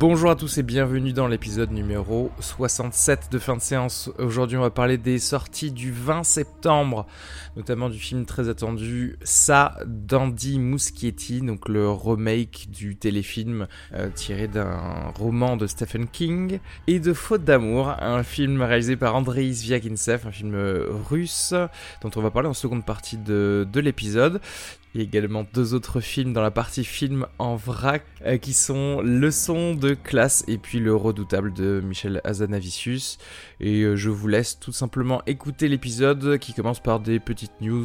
Bonjour à tous et bienvenue dans l'épisode numéro 67 de fin de séance. Aujourd'hui, on va parler des sorties du 20 septembre, notamment du film très attendu Ça d'Andy Muschietti, donc le remake du téléfilm tiré d'un roman de Stephen King, et de Faute d'amour, un film réalisé par Andreï Zvyagintsev, un film russe dont on va parler en seconde partie de l'épisode. Il y a également 2 autres films dans la partie film en vrac qui sont Leçon de classe et puis Le Redoutable de Michel Hazanavicius. Et je vous laisse tout simplement écouter l'épisode qui commence par des petites news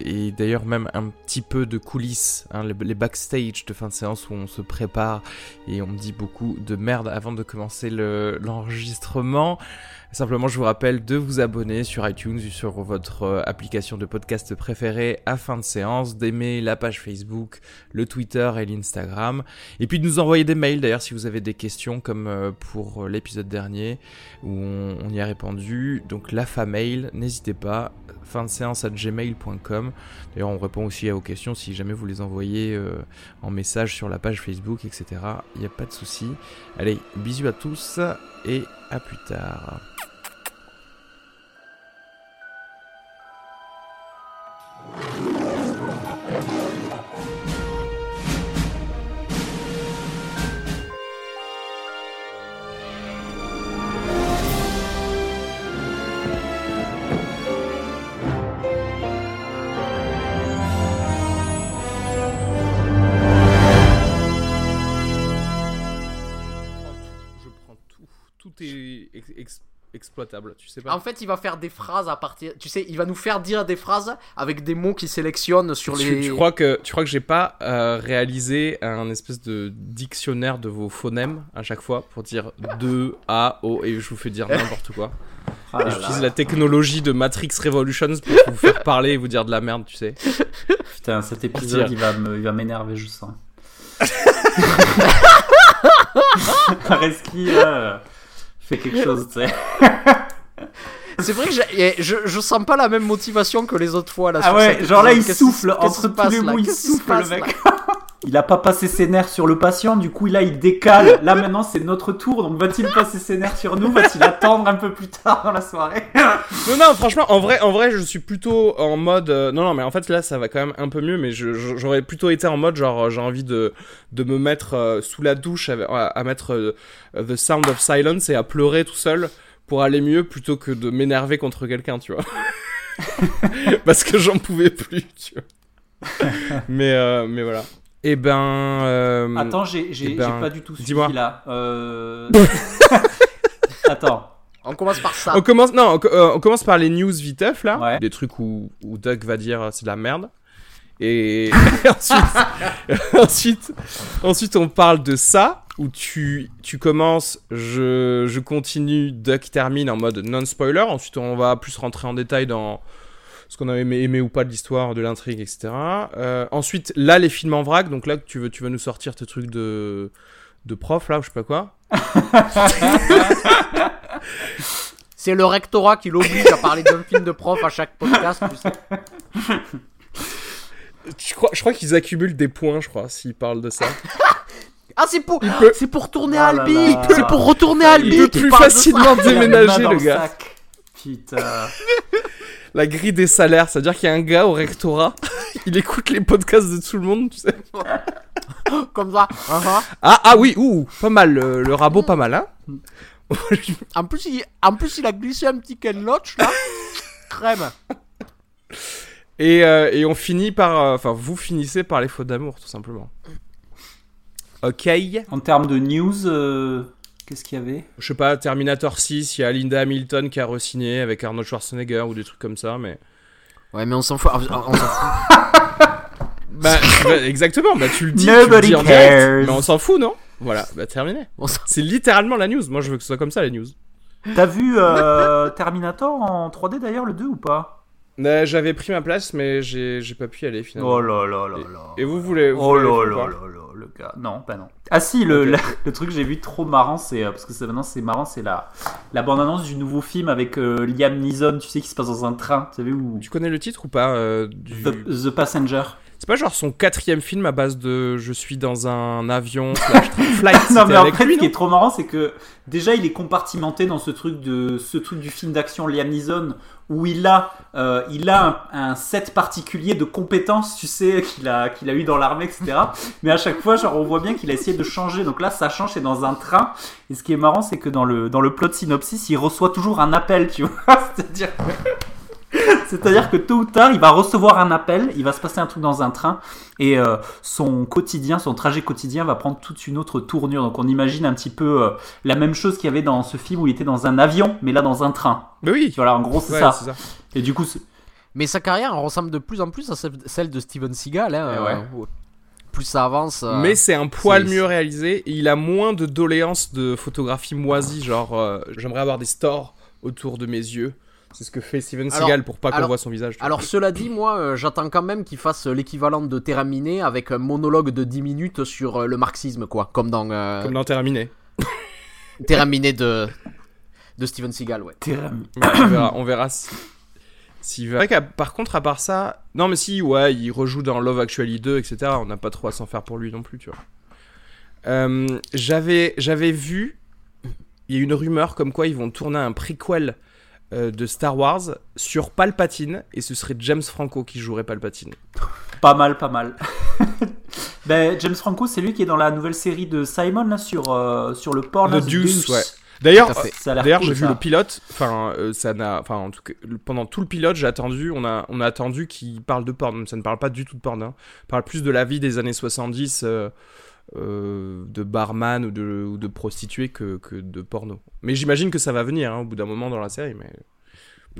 et d'ailleurs même un petit peu de coulisses, hein, les backstage de fin de séance où on se prépare et on dit beaucoup de merde avant de commencer l'enregistrement. Simplement, je vous rappelle de vous abonner sur iTunes ou sur votre application de podcast préférée à fin de séance, d'aimer la page Facebook, le Twitter et l'Instagram, et puis de nous envoyer des mails d'ailleurs si vous avez des questions comme pour l'épisode dernier où on y a répondu, donc l'AFAMail, n'hésitez pas, fin de séance à gmail.com, d'ailleurs on répond aussi à vos questions si jamais vous les envoyez en message sur la page Facebook, etc. Il n'y a pas de souci. Allez, bisous à tous et à plus tard. Exploitable, tu sais pas. En fait, il va faire des phrases à partir. Tu sais, il va nous faire dire des phrases avec des mots qu'il sélectionne sur les. Tu crois que j'ai pas réalisé un espèce de dictionnaire de vos phonèmes à chaque fois pour dire de a o et je vous fais dire n'importe quoi. Ah, j'utilise la technologie de Matrix Revolutions pour vous faire parler et vous dire de la merde, tu sais. Putain, cet épisode il va m'énerver juste ça. Areski là. Fais quelque chose, tu sais. C'est vrai que je sens pas la même motivation que les autres fois là. Ah sur ouais, genre là il souffle entre tous les mots, il souffle le mec. Il a pas passé ses nerfs sur le patient, du coup là il décale. Là maintenant c'est notre tour, donc va-t-il passer ses nerfs sur nous, va-t-il attendre un peu plus tard dans la soirée? Non, franchement, en vrai, je suis plutôt en mode non, mais en fait là ça va quand même un peu mieux, mais j'aurais plutôt été en mode genre j'ai envie de me mettre sous la douche à mettre The Sound of Silence et à pleurer tout seul pour aller mieux plutôt que de m'énerver contre quelqu'un, tu vois. Parce que j'en pouvais plus, tu vois. Mais voilà. Eh ben... Attends, j'ai pas du tout suivi là. Attends. On commence par ça. On commence par les news viteuf là. Ouais. Des trucs où Doug va dire c'est de la merde. Et ensuite on parle de ça. Où tu commences, je continue, Doug termine en mode non-spoiler. Ensuite, on va plus rentrer en détail dans ce qu'on a aimé ou pas de l'histoire, de l'intrigue, etc. Ensuite, là, les films en vrac. Donc là, tu vas nous sortir tes trucs de prof, là, ou je sais pas quoi. C'est le rectorat qui l'oblige à parler d'un film de prof à chaque podcast, tu sais. Je crois qu'ils accumulent des points, je crois, s'ils parlent de ça. Ah, c'est pour retourner à Albi. C'est pour retourner à Albi. Il peut plus facilement déménager, le gars. Putain. La grille des salaires, c'est-à-dire qu'il y a un gars au rectorat, il écoute les podcasts de tout le monde, tu sais. Comme ça. Uh-huh. Ah oui, ouh, pas mal, le rabot, pas mal, hein. En plus, il a glissé un petit Ken Loach, là. Crème. Et on finit par... Enfin, vous finissez par les fautes d'amour, tout simplement. Ok. En termes de news, qu'est-ce qu'il y avait ? Je sais pas, Terminator 6, il y a Linda Hamilton qui a re-signé avec Arnold Schwarzenegger ou des trucs comme ça, mais... Ouais, mais on s'en fout. On s'en fout. bah, exactement, bah tu le dis, Nobody tu le dis cares. En direct, mais on s'en fout, non ? Voilà, bah terminé. C'est littéralement la news. Moi, je veux que ce soit comme ça, la news. T'as vu Terminator en 3D, d'ailleurs, le 2 ou pas ? J'avais pris ma place, mais j'ai pas pu y aller finalement. Oh là là là là. Et vous voulez. Oh là là là là, le gars. Non, pas non. Ah si, le, okay. Le truc que j'ai vu trop marrant, c'est. Parce que ça, maintenant c'est marrant, c'est la bande-annonce du nouveau film avec Liam Neeson, tu sais, qui se passe dans un train. Tu savais où. Tu connais le titre ou pas The Passenger. C'est pas genre son 4e film à base de je suis dans un avion flight. Non mais en fait ce qui est trop marrant c'est que déjà il est compartimenté dans ce truc du film d'action Liam Neeson où il a un set particulier de compétences, tu sais, qu'il a eu dans l'armée, etc. Mais à chaque fois genre on voit bien qu'il a essayé de changer, donc là ça change, c'est dans un train. Et ce qui est marrant c'est que dans le plot synopsis il reçoit toujours un appel, tu vois. C'est-à-dire que tôt ou tard, il va recevoir un appel, il va se passer un truc dans un train et son trajet quotidien va prendre toute une autre tournure. Donc on imagine un petit peu la même chose qu'il y avait dans ce film où il était dans un avion, mais là dans un train. Mais oui. Voilà, en gros c'est ça. Et du coup, mais sa carrière ressemble de plus en plus à celle de Steven Seagal. Hein, ouais. Plus ça avance. Mais c'est un poil mieux réalisé. Et il a moins de doléances de photographie moisie, genre j'aimerais avoir des stores autour de mes yeux. C'est ce que fait Steven Seagal pour pas qu'on voit son visage. Alors cela dit, moi, j'attends quand même qu'il fasse l'équivalent de Terminé avec un monologue de 10 minutes sur le marxisme, quoi. Comme dans Terminé. Terminé de Steven Seagal, ouais. On verra s'il va... C'est vrai que, par contre, à part ça... Non, mais si, ouais, il rejoue dans Love Actually 2, etc. On n'a pas trop à s'en faire pour lui non plus, tu vois. J'avais vu... Il y a une rumeur comme quoi ils vont tourner un prequel... de Star Wars sur Palpatine et ce serait James Franco qui jouerait Palpatine. Pas mal. Ben, James Franco, c'est lui qui est dans la nouvelle série de Simon là, sur le porn The Deuce. Ouais. D'ailleurs, j'ai vu le pilote. En tout cas, pendant tout le pilote, j'ai attendu. On a attendu qu'il parle de porn. Ça ne parle pas du tout de porn. Hein. Il parle plus de la vie des années 70 de barman ou de prostituée que de porno. Mais j'imagine que ça va venir au bout d'un moment dans la série.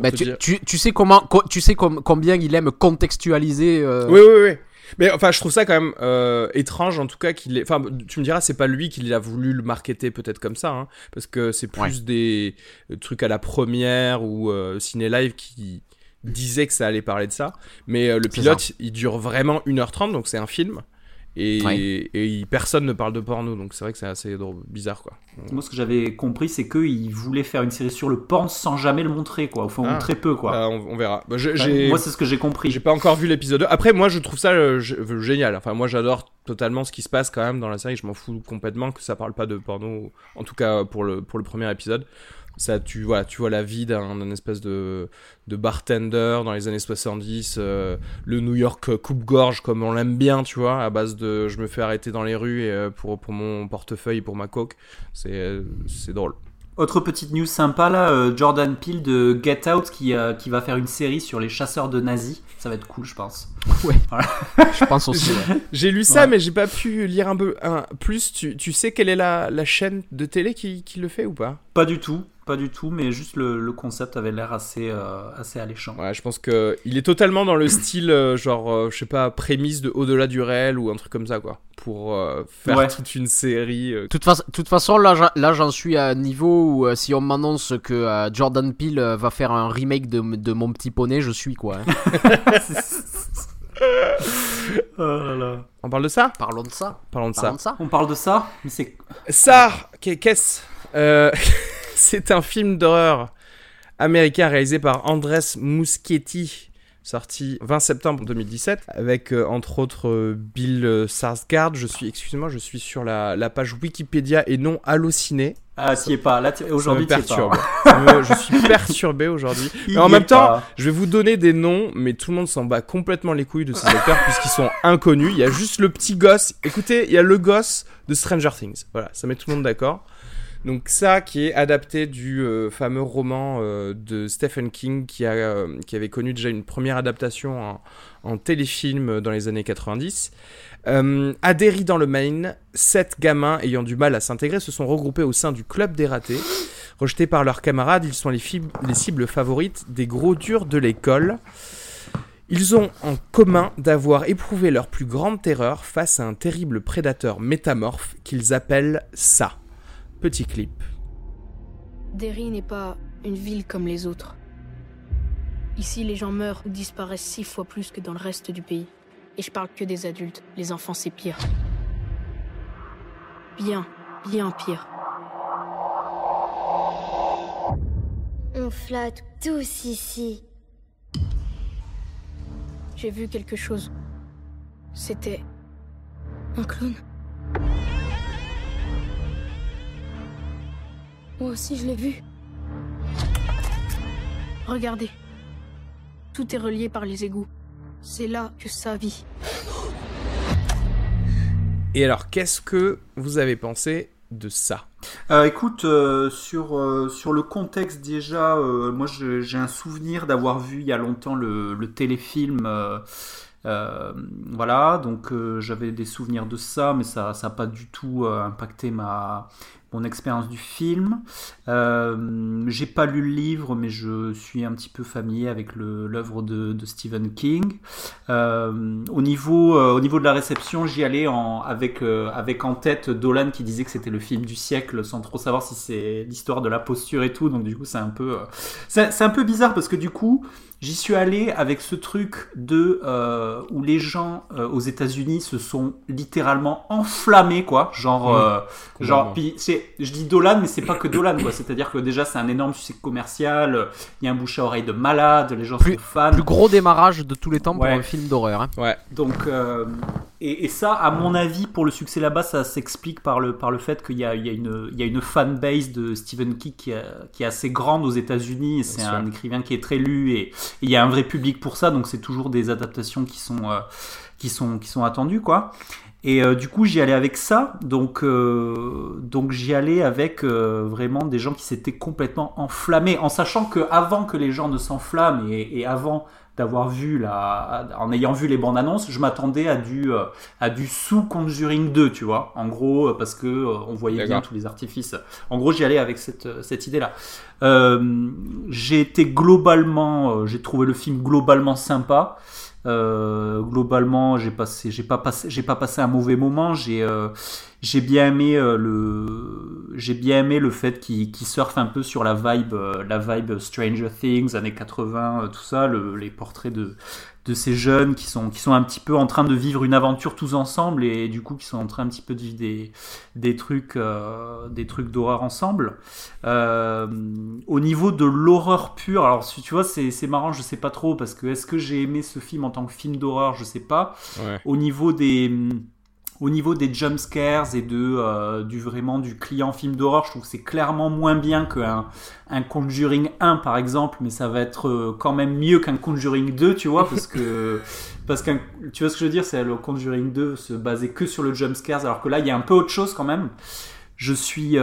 Mais tu sais combien il aime contextualiser. Oui. Mais enfin, je trouve ça quand même étrange en tout cas qu'il. Enfin, tu me diras, c'est pas lui qui a voulu le marketer peut-être comme ça, hein, parce que c'est plus des trucs à la première ou ciné live qui disaient que ça allait parler de ça. Mais le pilote, il dure vraiment 1h30, donc c'est un film. Et personne ne parle de porno, donc c'est vrai que c'est assez bizarre, quoi. Moi, ce que j'avais compris, c'est qu'ils voulaient faire une série sur le porn sans jamais le montrer, quoi. Enfin, très peu, quoi. On verra. Moi, c'est ce que j'ai compris. J'ai pas encore vu l'épisode 2. Après, moi, je trouve ça génial. Enfin, moi, j'adore totalement ce qui se passe quand même dans la série. Je m'en fous complètement que ça parle pas de porno. En tout cas, pour le premier épisode. Ça, tu vois la vie d'un espèce de bartender dans les années 70, le New York coupe-gorge comme on l'aime bien, tu vois, à base de je me fais arrêter dans les rues et, pour mon portefeuille, pour ma coke, c'est drôle. Autre petite news sympa là, Jordan Peele de Get Out qui va faire une série sur les chasseurs de nazis. Ça va être cool, je pense. Ouais. Voilà. Je pense aussi. J'ai lu ça, mais j'ai pas pu lire plus. Tu sais quelle est la chaîne de télé qui le fait ou pas ? Pas du tout, mais juste le concept avait l'air assez alléchant. Ouais, je pense que il est totalement dans le style je sais pas, prémisse de Au-delà du réel ou un truc comme ça, quoi, pour faire toute une série. De toute façon, là j'en suis à un niveau où si on m'annonce que Jordan Peele va faire un remake de Mon Petit Poney, je suis, quoi. Hein. Oh là là. On parle de ça ? Parlons de ça. On parle de ça, mais c'est ça. Qu'est-ce C'est un film d'horreur américain réalisé par Andrés Muschietti, sorti 20 septembre 2017, avec entre autres Bill Skarsgård. Je suis sur la page Wikipédia et non Allociné. Ah, t'y es pas. Là, aujourd'hui, t'y es pas. Je suis perturbé aujourd'hui. Mais en même temps, je vais vous donner des noms, mais tout le monde s'en bat complètement les couilles de ces acteurs puisqu'ils sont inconnus. Il y a juste le petit gosse. Écoutez, il y a le gosse de Stranger Things. Voilà, ça met tout le monde d'accord. Donc ça qui est adapté du fameux roman de Stephen King qui avait connu déjà une première adaptation en téléfilm dans les années 90. À Derry dans le Maine, 7 gamins ayant du mal à s'intégrer se sont regroupés au sein du club des ratés. Rejetés par leurs camarades, ils sont les cibles favorites des gros durs de l'école. Ils ont en commun d'avoir éprouvé leur plus grande terreur face à un terrible prédateur métamorphe qu'ils appellent ça. Petit clip. Derry n'est pas une ville comme les autres. Ici, les gens meurent ou disparaissent 6 fois plus que dans le reste du pays. Et je parle que des adultes. Les enfants, c'est pire. Bien, bien pire. On flatte tous ici. J'ai vu quelque chose. C'était un clown. Moi aussi, je l'ai vu. Regardez. Tout est relié par les égouts. C'est là que ça vit. Et alors, qu'est-ce que vous avez pensé de ça ? Écoute, sur le contexte déjà, moi j'ai un souvenir d'avoir vu il y a longtemps le téléfilm. Voilà, donc j'avais des souvenirs de ça, mais ça n'a pas du tout impacté mon expérience du film. J'ai pas lu le livre, mais je suis un petit peu familier avec l'œuvre de Stephen King. Au niveau de la réception, j'y allais avec en tête Dolan qui disait que c'était le film du siècle, sans trop savoir si c'est l'histoire de la posture et tout. Donc du coup, c'est un peu bizarre parce que du coup. J'y suis allé avec ce truc où les gens aux États-Unis se sont littéralement enflammés, quoi. Genre, puis je dis Dolan, mais c'est pas que Dolan, quoi. C'est-à-dire que déjà c'est un énorme succès commercial. Il y a un bouche à oreille de malade, les gens sont fans. Plus gros démarrage de tous les temps pour un film d'horreur. Hein. Ouais. Donc et ça, à mon avis, pour le succès là-bas, ça s'explique par le fait qu'il y a une fanbase de Stephen King qui est assez grande aux États-Unis. Et c'est un écrivain qui est très lu et il y a un vrai public pour ça, donc c'est toujours des adaptations qui sont attendues, quoi. Et du coup, j'y allais avec ça, donc j'y allais avec vraiment des gens qui s'étaient complètement enflammés, en sachant que avant que les gens ne s'enflamment et avant d'avoir vu en ayant vu les bandes annonces, je m'attendais à du sous-Conjuring 2, tu vois, en gros, parce que on voyait bien tous les artifices. En gros, j'y allais avec cette idée-là. J'ai trouvé le film globalement sympa. Globalement, j'ai pas passé un mauvais moment. J'ai bien aimé le fait qu'il surfe un peu sur la vibe Stranger Things, années 80, tout ça, les portraits de ces jeunes qui sont un petit peu en train de vivre une aventure tous ensemble et du coup qui sont en train un petit peu de vivre des trucs d'horreur ensemble. Au niveau de l'horreur pure, alors tu vois c'est marrant, je sais pas trop parce que est-ce que j'ai aimé ce film en tant que film d'horreur, je sais pas. Ouais. Au niveau des jump scares et du client film d'horreur, je trouve que c'est clairement moins bien qu'un Conjuring 1 par exemple, mais ça va être quand même mieux qu'un Conjuring 2, tu vois, parce que tu vois ce que je veux dire, c'est le Conjuring 2 se basait que sur le jump scares, alors que là il y a un peu autre chose quand même. Je suis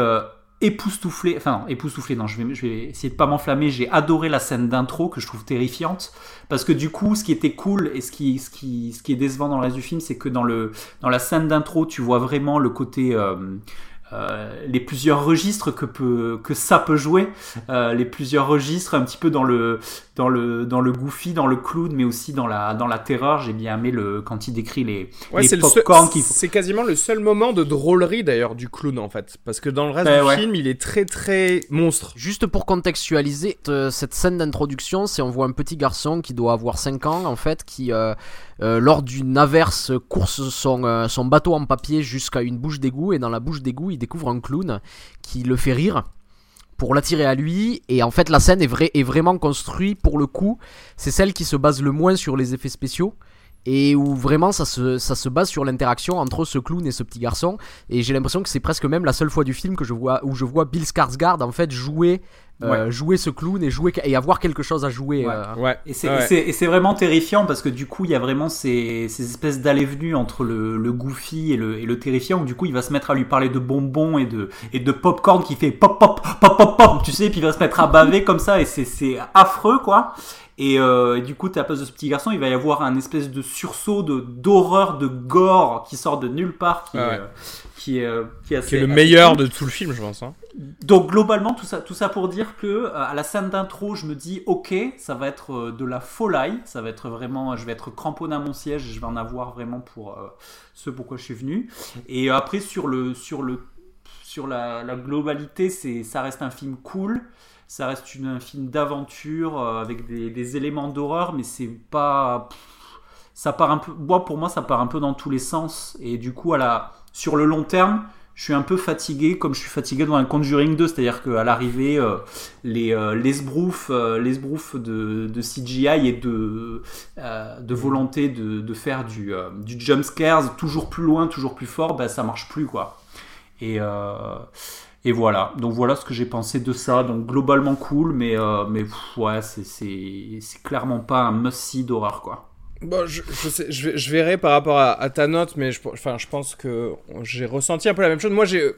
époustouflé, je vais essayer de pas m'enflammer. J'ai adoré la scène d'intro que je trouve terrifiante parce que du coup ce qui était cool et ce qui est décevant dans le reste du film, c'est que dans la scène d'intro tu vois vraiment le côté les plusieurs registres que ça peut jouer, les plusieurs registres un petit peu dans le goofy, dans le clown, mais aussi dans la terreur. J'ai bien aimé quand il décrit les popcorn qui... C'est quasiment le seul moment de drôlerie d'ailleurs du clown en fait, parce que dans le reste du film il est très très monstre. Juste pour contextualiser cette scène d'introduction, c'est on voit un petit garçon qui doit avoir 5 ans en fait, qui lors d'une averse course son bateau en papier jusqu'à une bouche d'égout, et dans la bouche d'égout il découvre un clown qui le fait rire pour l'attirer à lui. Et en fait la scène est vraiment construite, pour le coup c'est celle qui se base le moins sur les effets spéciaux et où vraiment ça se base sur l'interaction entre ce clown et ce petit garçon. Et j'ai l'impression que c'est presque même la seule fois du film que je vois Bill Skarsgård en fait jouer jouer ce clown et avoir quelque chose à jouer. Et c'est vraiment terrifiant parce que du coup il y a vraiment ces espèces d'allées-venues entre le goofy et le terrifiant où du coup il va se mettre à lui parler de bonbons et de popcorn qui fait pop pop pop pop pop, tu sais, et puis il va se mettre à baver comme ça et c'est affreux quoi. Et du coup, à la place de ce petit garçon, il va y avoir un espèce de sursaut d'horreur, de gore qui sort de nulle part, qui est le meilleur de tout le film, je pense. Hein. Donc globalement, tout ça pour dire que à la scène d'intro, je me dis, ok, ça va être de la folie, ça va être vraiment, je vais être cramponné à mon siège, et je vais en avoir vraiment pour ce pourquoi je suis venu. Et après sur la globalité, ça reste un film cool. Ça reste un film d'aventure avec des éléments d'horreur, mais c'est pas. Ça part un peu. Pour moi, ça part un peu dans tous les sens. Et du coup, sur le long terme, je suis un peu fatigué, comme je suis fatigué dans un Conjuring 2. C'est-à-dire qu'à l'arrivée, l'esbrouf de CGI et de volonté de faire du jump scares toujours plus loin, toujours plus fort, ça marche plus, quoi. Et voilà, donc voilà ce que j'ai pensé de ça. Donc globalement cool, mais c'est clairement pas un must-see d'horreur quoi. Bon, je verrai par rapport à ta note, mais je pense que j'ai ressenti un peu la même chose. Moi, j'ai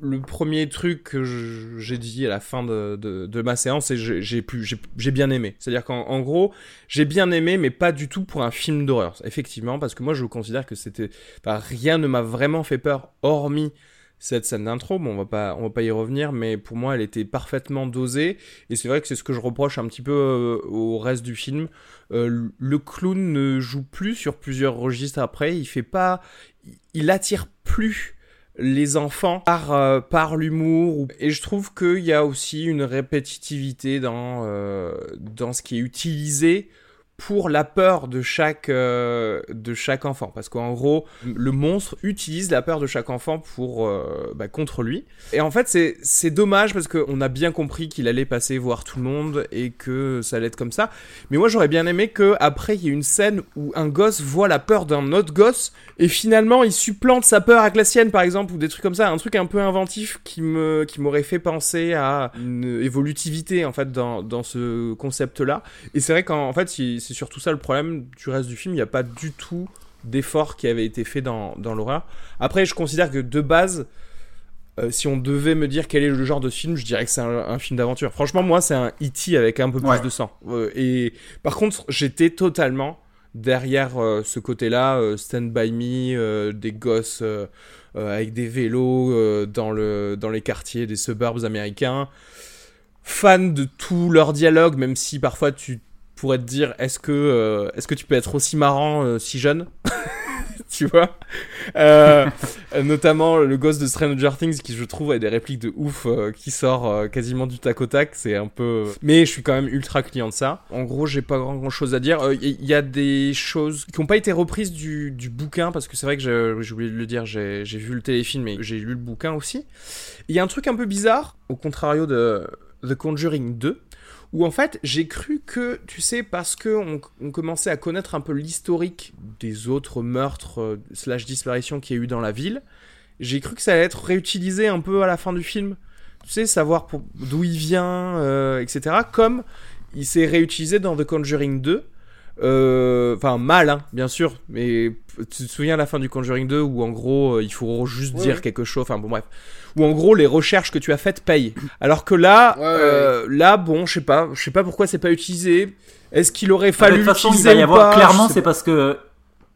le premier truc que j'ai dit à la fin de ma séance, et j'ai bien aimé. C'est-à-dire qu'en gros, j'ai bien aimé, mais pas du tout pour un film d'horreur. Effectivement, parce que moi, je considère que rien ne m'a vraiment fait peur, hormis cette scène d'intro. Bon, on va pas y revenir, mais pour moi elle était parfaitement dosée, et c'est vrai que c'est ce que je reproche un petit peu au reste du film. Le clown ne joue plus sur plusieurs registres après, il attire plus les enfants par l'humour, et je trouve qu'il y a aussi une répétitivité dans ce qui est utilisé pour la peur de chaque enfant, parce qu'en gros le monstre utilise la peur de chaque enfant pour contre lui, et en fait c'est dommage parce qu'on a bien compris qu'il allait passer voir tout le monde et que ça allait être comme ça. Mais moi j'aurais bien aimé qu'après il y ait une scène où un gosse voit la peur d'un autre gosse et finalement il supplante sa peur avec la sienne, par exemple, ou des trucs comme ça, un truc un peu inventif qui m'aurait fait penser à une évolutivité en fait dans ce concept là. Et c'est vrai qu'en fait c'est surtout ça le problème du reste du film, il n'y a pas du tout d'effort qui avait été fait dans l'horreur. Après, je considère que de base, si on devait me dire quel est le genre de film, je dirais que c'est un film d'aventure. Franchement, moi, c'est un E.T. avec un peu plus de sang. Et par contre, j'étais totalement derrière ce côté-là, Stand By Me, des gosses avec des vélos dans les quartiers des suburbs américains, fan de tous leurs dialogues, même si parfois tu pourrait te dire, est-ce que tu peux être aussi marrant si jeune? Tu vois, notamment le gosse de Stranger Things qui, je trouve, a des répliques de ouf qui sort quasiment du tac au tac. C'est un peu, mais je suis quand même ultra client de ça. En gros, j'ai pas grand chose à dire. Il y a des choses qui ont pas été reprises du bouquin, parce que c'est vrai que j'ai oublié de le dire. J'ai vu le téléfilm et j'ai lu le bouquin aussi. Il y a un truc un peu bizarre, au contrario de The Conjuring 2. Où en fait, j'ai cru que, tu sais, parce qu'on commençait à connaître un peu l'historique des autres meurtres / disparitions qu'il y a eu dans la ville, j'ai cru que ça allait être réutilisé un peu à la fin du film. Tu sais, savoir d'où il vient, etc. Comme il s'est réutilisé dans The Conjuring 2. Enfin, mal, hein, bien sûr. Mais tu te souviens à la fin du Conjuring 2 où en gros, il faut juste dire quelque chose. Enfin, bon, bref. Où en gros les recherches que tu as faites payent. Alors que là, là, bon, je sais pas pourquoi c'est pas utilisé. Est-ce qu'il aurait fallu l'utiliser ou pas ? Clairement, c'est parce que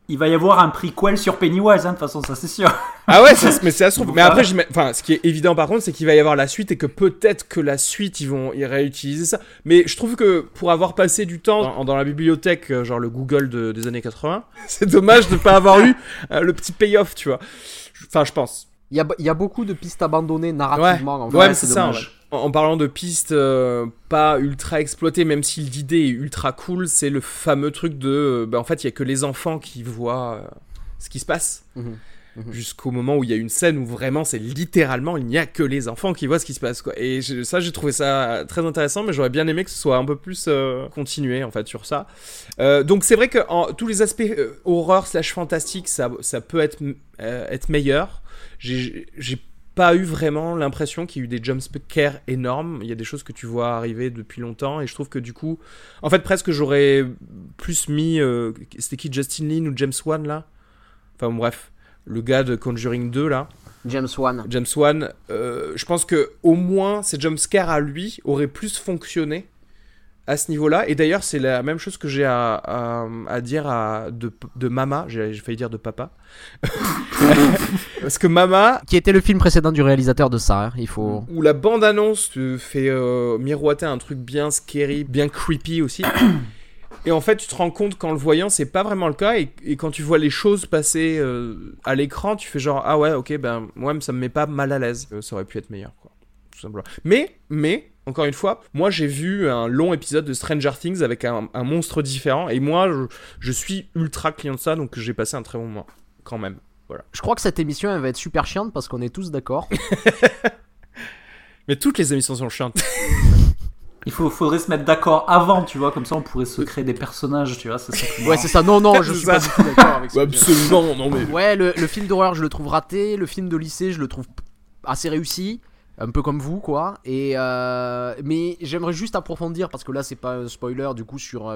il va y avoir un prequel sur Pennywise, hein, de toute façon, ça c'est sûr. Ah ouais, mais ça se trouve. Mais après, ce qui est évident par contre, c'est qu'il va y avoir la suite et que peut-être que la suite ils réutilisent ça. Mais je trouve que pour avoir passé du temps dans la bibliothèque, genre le Google des années 80, c'est dommage de pas avoir eu le petit payoff, tu vois. Enfin, je pense. Il y a beaucoup de pistes abandonnées narrativement. En fait. Ouais, mais c'est ça. En parlant de pistes pas ultra exploitées, même si l'idée est ultra cool, c'est le fameux truc de... en fait, il n'y a que les enfants qui voient ce qui se passe. Mmh. Jusqu'au moment où il y a une scène où vraiment, c'est littéralement, il n'y a que les enfants qui voient ce qui se passe, quoi. Et j'ai trouvé ça très intéressant, mais j'aurais bien aimé que ce soit un peu plus continué, en fait, sur ça. Donc, c'est vrai que tous les aspects horreur / fantastique, ça peut être meilleur. J'ai pas eu vraiment l'impression qu'il y a eu des jumpscares énormes. Il y a des choses que tu vois arriver depuis longtemps, et je trouve que du coup, en fait, presque j'aurais plus mis c'était qui, Justin Lin ou James Wan là, enfin bref, le gars de Conjuring 2 là, James Wan, je pense que au moins ces jumpscares à lui auraient plus fonctionné à ce niveau-là. Et d'ailleurs, c'est la même chose que j'ai à dire de Mama. J'ai failli dire de Papa. Parce que Mama... qui était le film précédent du réalisateur de ça, hein, il faut... où la bande-annonce te fait miroiter un truc bien scary, bien creepy aussi. Et en fait, tu te rends compte qu'en le voyant, c'est pas vraiment le cas. Et quand tu vois les choses passer à l'écran, tu fais genre « Ah ouais, ok, ben moi, ça me met pas mal à l'aise. » Ça aurait pu être meilleur, quoi. Tout simplement. Mais... encore une fois, moi j'ai vu un long épisode de Stranger Things avec un monstre différent, et moi je suis ultra client de ça, donc j'ai passé un très bon moment quand même. Voilà. Je crois que cette émission elle va être super chiante parce qu'on est tous d'accord. Mais toutes les émissions sont chiantes. Faudrait se mettre d'accord avant, tu vois, comme ça on pourrait se créer des personnages, tu vois, ça serait plus marrant. Ouais, c'est ça, non, je suis pas du tout d'accord avec ça. Absolument, non mais... ouais, le film d'horreur je le trouve raté, le film de lycée je le trouve assez réussi. Un peu comme vous, quoi. Et mais j'aimerais juste approfondir, parce que là, c'est pas un spoiler, du coup, sur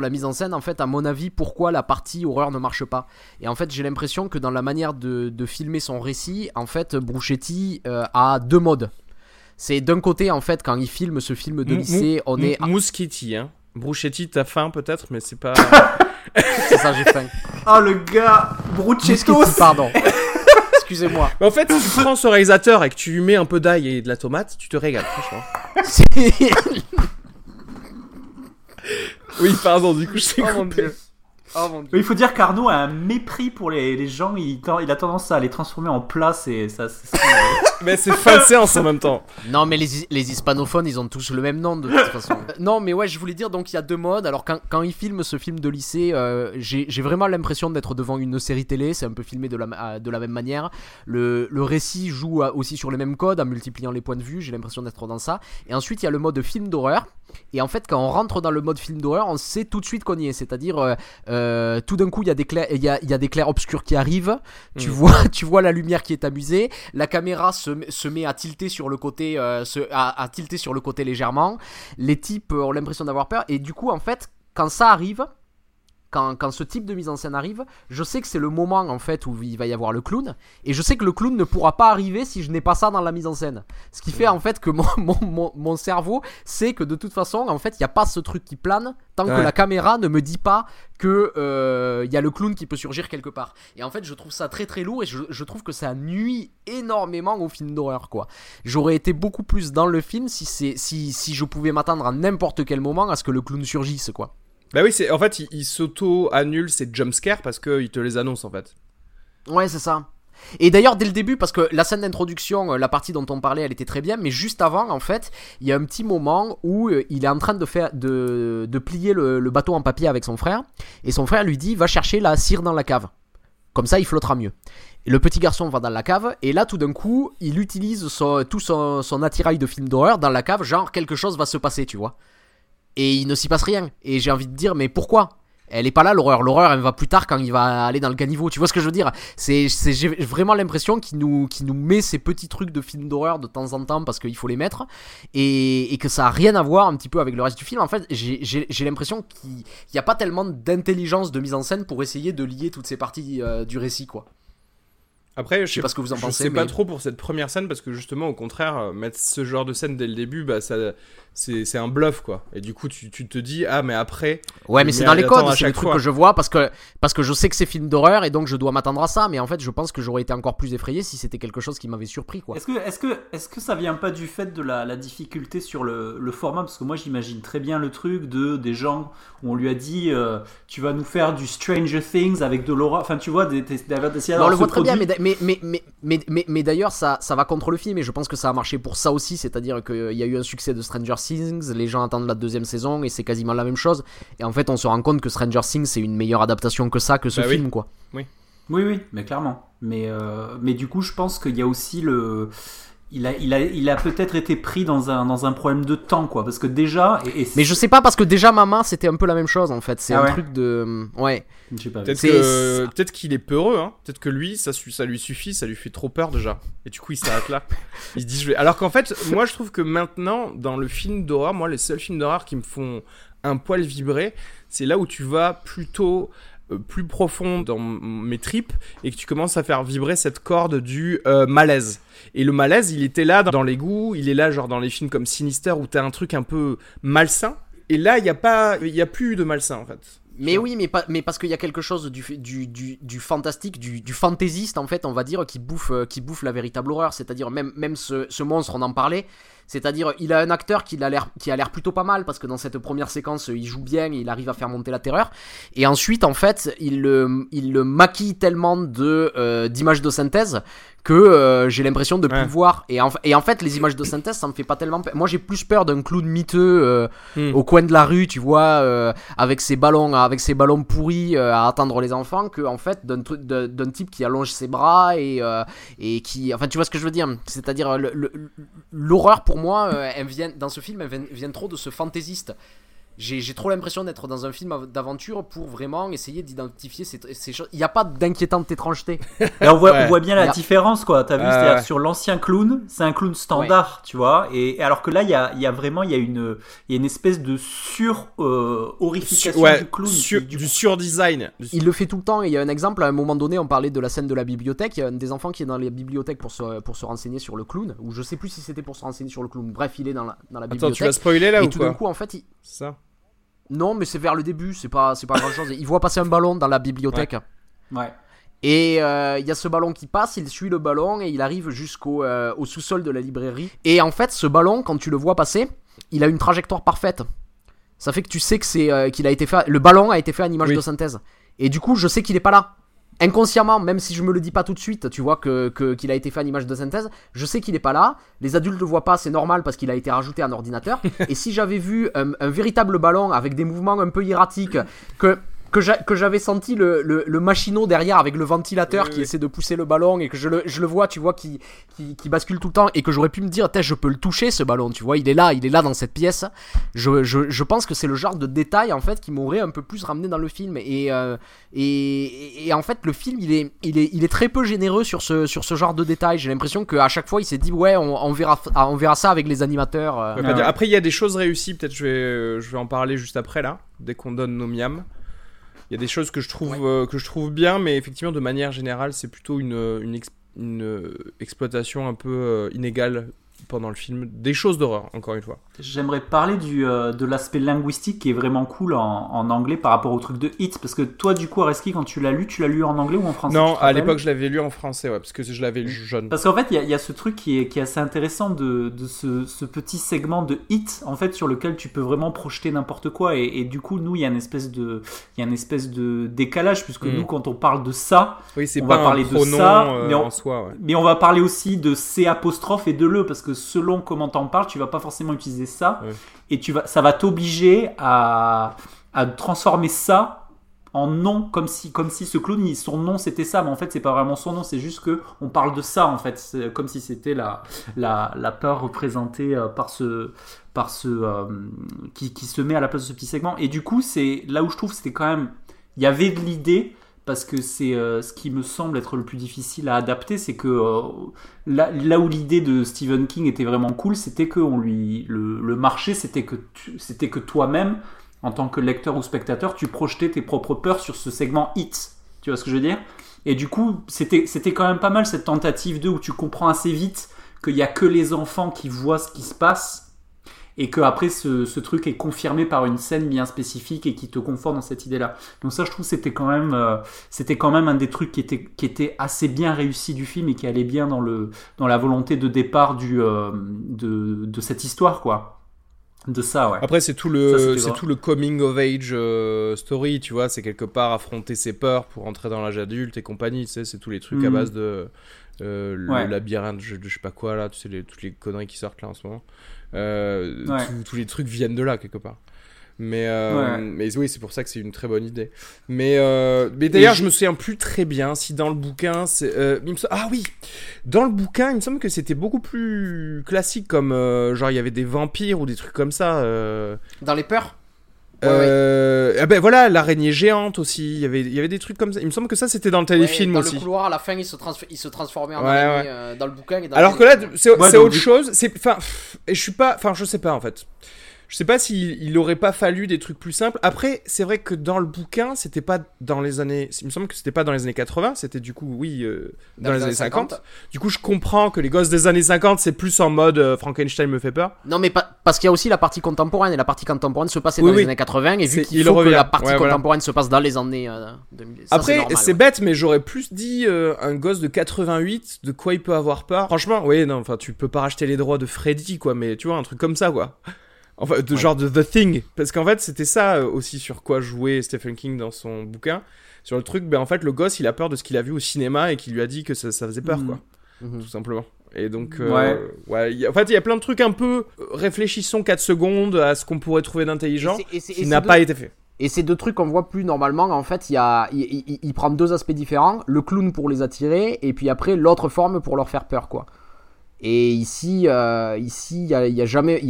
la mise en scène, en fait, à mon avis, pourquoi la partie horreur ne marche pas. Et en fait, j'ai l'impression que dans la manière de filmer son récit, en fait, Bruschetti a deux modes. C'est d'un côté, en fait, quand il filme ce film de lycée, on est... Muschietti, hein. Bruschetti, t'as faim, peut-être, mais c'est pas... c'est ça, j'ai faim. Ah, le gars Bruschetto, pardon. Excusez-moi. Mais en fait, si tu prends ce réalisateur et que tu lui mets un peu d'ail et de la tomate, tu te régales, franchement. Oui, pardon, du coup, je t'ai coupé. Mon Dieu. Il faut dire qu'Arnaud a un mépris pour les gens, il a tendance à les transformer en plats, et ça... mais c'est fin de séance en même temps. Non, mais les hispanophones, ils ont tous le même nom de toute façon. Non, mais ouais, je voulais dire, donc il y a deux modes. Alors quand ils filment ce film de lycée, j'ai vraiment l'impression d'être devant une série télé. C'est un peu filmé de la même manière. Le récit joue aussi sur les mêmes codes en multipliant les points de vue. J'ai l'impression d'être dans ça. Et ensuite, il y a le mode film d'horreur. Et en fait, quand on rentre dans le mode film d'horreur, on sait tout de suite qu'on y est. C'est-à-dire, tout d'un coup, il y a des clairs-obscurs qui arrivent. Tu vois la lumière qui est amusée. La caméra se met à tilter sur le côté, légèrement. Les types ont l'impression d'avoir peur. Et du coup, en fait, quand ça arrive... Quand ce type de mise en scène arrive, je sais que c'est le moment en fait où il va y avoir le clown, et je sais que le clown ne pourra pas arriver si je n'ai pas ça dans la mise en scène. Ce qui fait en fait que mon cerveau sait que de toute façon en fait il n'y a pas ce truc qui plane tant que la caméra ne me dit pas que y a le clown qui peut surgir quelque part. Et en fait je trouve ça très très lourd, et je trouve que ça nuit énormément au film d'horreur, quoi. J'aurais été beaucoup plus dans le film si je pouvais m'attendre à n'importe quel moment à ce que le clown surgisse, quoi. Bah oui, en fait, il s'auto-annule ses jumpscares parce qu'il te les annonce, en fait. Ouais, c'est ça. Et d'ailleurs, dès le début, parce que la scène d'introduction, la partie dont on parlait, elle était très bien, mais juste avant, en fait, il y a un petit moment où il est en train de plier le bateau en papier avec son frère, et son frère lui dit « Va chercher la cire dans la cave, comme ça il flottera mieux ». Le petit garçon va dans la cave, et là tout d'un coup, il utilise son attirail de film d'horreur dans la cave, genre quelque chose va se passer, tu vois. Et il ne s'y passe rien. Et j'ai envie de dire, mais pourquoi ? Elle est pas là, l'horreur. L'horreur, elle va plus tard quand il va aller dans le caniveau. Tu vois ce que je veux dire ? J'ai vraiment l'impression qu'il nous met ces petits trucs de films d'horreur de temps en temps parce qu'il faut les mettre, et que ça a rien à voir un petit peu avec le reste du film. En fait, j'ai l'impression qu'il y a pas tellement d'intelligence de mise en scène pour essayer de lier toutes ces parties du récit, quoi. Après, je sais pas ce que vous en pensez, pas trop pour cette première scène, parce que justement, au contraire, mettre ce genre de scène dès le début, bah ça, c'est un bluff, quoi. Et du coup, tu te dis, ah, mais après. Ouais, mais c'est dans les codes, c'est le truc que je vois, parce que je sais que c'est film d'horreur, et donc je dois m'attendre à ça. Mais en fait, je pense que j'aurais été encore plus effrayé si c'était quelque chose qui m'avait surpris, quoi. Est-ce que ça vient pas du fait de la difficulté sur le format ? Parce que moi, j'imagine très bien le truc des gens où on lui a dit, tu vas nous faire du Stranger Things avec de l'horreur. Enfin, tu vois, d'essayer d'avoir ce produit. Mais d'ailleurs ça va contre le film, et je pense que ça a marché pour ça aussi, c'est-à-dire qu'il y a eu un succès de Stranger Things, les gens attendent la deuxième saison et c'est quasiment la même chose, et en fait on se rend compte que Stranger Things c'est une meilleure adaptation que ça, que ce film, quoi. Oui, mais clairement, mais du coup je pense qu'il y a aussi Il a peut-être été pris dans un problème de temps, quoi, parce que déjà. Mais je sais pas, parce que déjà Maman c'était un peu la même chose en fait. C'est un truc de ouais. Je sais pas. Peut-être qu'il est peureux, hein. Peut-être que lui ça lui suffit, ça lui fait trop peur déjà. Et du coup il s'arrête là. Il se dit je vais. Alors qu'en fait moi je trouve que maintenant dans le film d'horreur, moi les seuls films d'horreur qui me font un poil vibrer, c'est là où tu vas plutôt plus profond dans mes tripes et que tu commences à faire vibrer cette corde du malaise. Et le malaise, il était là dans l'égout, il est là genre dans les films comme Sinister où t'as un truc un peu malsain. Et là, il y a plus de malsain en fait. Mais oui, mais parce qu'il y a quelque chose du fantastique, du fantaisiste en fait, on va dire, qui bouffe la véritable horreur. C'est-à-dire même ce monstre, on en parlait. C'est-à-dire il a un acteur qui a l'air plutôt pas mal parce que dans cette première séquence il joue bien et il arrive à faire monter la terreur. Et ensuite en fait il le maquille tellement d'images de synthèse que j'ai l'impression de plus voir. Et en fait les images de synthèse ça me fait pas tellement peur. Moi j'ai plus peur d'un clown miteux au coin de la rue, tu vois, avec ses ballons pourris à attendre les enfants, que en fait d'un type qui allonge ses bras et qui, enfin tu vois ce que je veux dire. C'est-à-dire l'horreur pour moi, elle vient, dans ce film, elle vient trop de ce fantaisiste. J'ai trop l'impression d'être dans un film d'aventure pour vraiment essayer d'identifier ces choses. Il n'y a pas d'inquiétante étrangeté. Et on voit bien la différence, quoi. T'as vu, c'est-à-dire sur l'ancien clown, c'est un clown standard, tu vois. Et alors que là, il y a une espèce de horrification du clown. Du surdesign. Il le fait tout le temps. Et il y a un exemple, à un moment donné, on parlait de la scène de la bibliothèque. Il y a un des enfants qui est dans la bibliothèque pour se renseigner sur le clown. Ou je sais plus si c'était pour se renseigner sur le clown. Bref, il est dans la bibliothèque. Attends, tu vas spoiler là ou quoi ? Et tout d'un coup, en fait, ça. Non, mais c'est vers le début, c'est pas grand chose. Il voit passer un ballon dans la bibliothèque. Ouais. Et il y a ce ballon qui passe, il suit le ballon et il arrive jusqu'au au sous-sol de la librairie. Et en fait, ce ballon, quand tu le vois passer, il a une trajectoire parfaite. Ça fait que tu sais que qu'il a été fait. Le ballon a été fait en image de synthèse. Et du coup, je sais qu'il est pas là. Inconsciemment, même si je me le dis pas tout de suite, tu vois qu'il a été fait en image de synthèse, je sais qu'il est pas là, les adultes le voient pas, c'est normal parce qu'il a été rajouté à un ordinateur. Et si j'avais vu un véritable ballon avec des mouvements un peu erratiques, que j'avais senti le machinot derrière avec le ventilateur qui essaie de pousser le ballon et que je le vois, tu vois, qui bascule tout le temps, et que j'aurais pu me dire, je peux le toucher ce ballon, tu vois, il est là dans cette pièce. Je pense que c'est le genre de détail en fait qui m'aurait un peu plus ramené dans le film. Et en fait le film il est très peu généreux sur ce genre de détails. J'ai l'impression qu'à chaque fois il s'est dit on verra ça avec les animateurs. Après il y a des choses réussies, peut-être je vais en parler juste après là, dès qu'on donne nos miams. Il y a des choses que je trouve bien, mais effectivement de manière générale c'est plutôt une exploitation un peu inégale pendant le film des choses d'horreur. Encore une fois, j'aimerais parler de l'aspect linguistique qui est vraiment cool en anglais par rapport au truc de Hit, parce que toi du coup Areski, quand tu l'as lu en anglais ou en français? Non, à l'époque je l'avais lu en français, parce que je l'avais lu jeune, parce qu'en fait il y a ce truc qui est assez intéressant de ce petit segment de Hit en fait, sur lequel tu peux vraiment projeter n'importe quoi, et du coup nous il y a une espèce de décalage, puisque nous quand on parle de ça, on va parler de ça, mais on va parler aussi de C apostrophe et de le, parce que selon comment t'en parles, tu vas pas forcément utiliser ça, et ça va t'obliger à transformer ça en nom, comme si ce clown, son nom c'était ça, mais en fait c'est pas vraiment son nom, c'est juste que on parle de ça en fait, c'est comme si c'était la peur représentée par ce qui se met à la place de ce petit segment. Et du coup c'est là où je trouve c'était quand même, il y avait de l'idée. Parce que c'est ce qui me semble être le plus difficile à adapter, c'est que là où l'idée de Stephen King était vraiment cool, c'était que le marché, c'était que toi-même, en tant que lecteur ou spectateur, tu projetais tes propres peurs sur ce segment Hit. Tu vois ce que je veux dire ? Et du coup, c'était quand même pas mal cette tentative où tu comprends assez vite qu'il y a que les enfants qui voient ce qui se passe. Et que après ce truc est confirmé par une scène bien spécifique et qui te conforte dans cette idée-là. Donc ça, je trouve, c'était quand même un des trucs qui était assez bien réussi du film et qui allait bien dans la volonté de départ de cette histoire, quoi. De ça, ouais. Après, c'est tout le coming of age story, tu vois. C'est quelque part affronter ses peurs pour entrer dans l'âge adulte et compagnie. Tu sais, c'est tous les trucs à base de le labyrinthe, je sais pas quoi là. Tu sais, toutes les conneries qui sortent là en ce moment. Tous les trucs viennent de là quelque part, Mais oui, c'est pour ça que c'est une très bonne idée. Mais d'ailleurs, je me souviens plus très bien si dans le bouquin, c'est, ah oui, dans le bouquin, il me semble que c'était beaucoup plus classique, comme genre il y avait des vampires ou des trucs comme ça. Dans les peurs. Ah ben voilà, l'araignée géante aussi, il y avait des trucs comme ça. Il me semble que ça c'était dans le téléfilm dans aussi. Dans le couloir à la fin, il se transformait en araignée dans le bouquin et dans alors le téléfilm. Que là c'est autre chose, c'est enfin et je sais pas en fait. Je sais pas s'il aurait pas fallu des trucs plus simples. Après, c'est vrai que dans le bouquin, c'était pas dans les années... Il me semble que c'était pas dans les années 80, c'était du coup, dans les années 50. Du coup, je comprends que les gosses des années 50, c'est plus en mode Frankenstein me fait peur. Non, mais parce qu'il y a aussi la partie contemporaine, et la partie contemporaine se passe dans les années 80, et vu qu'il faut que la partie contemporaine se passe dans les années 2000. Ça, après, c'est bête, mais j'aurais plus dit un gosse de 88, de quoi il peut avoir peur. Franchement, tu peux pas racheter les droits de Freddy, quoi, mais tu vois, un truc comme ça, quoi. Enfin, genre de The Thing, parce qu'en fait c'était ça aussi sur quoi jouait Stephen King dans son bouquin, sur le truc, en fait le gosse il a peur de ce qu'il a vu au cinéma et qu'il lui a dit que ça faisait peur quoi, tout simplement. Et donc en fait il y a plein de trucs un peu, réfléchissons 4 secondes à ce qu'on pourrait trouver d'intelligent qui n'a pas été fait. Et ces deux trucs qu'on voit plus normalement, en fait, il prend deux aspects différents, le clown pour les attirer et puis après l'autre forme pour leur faire peur quoi. Et ici, y a jamais,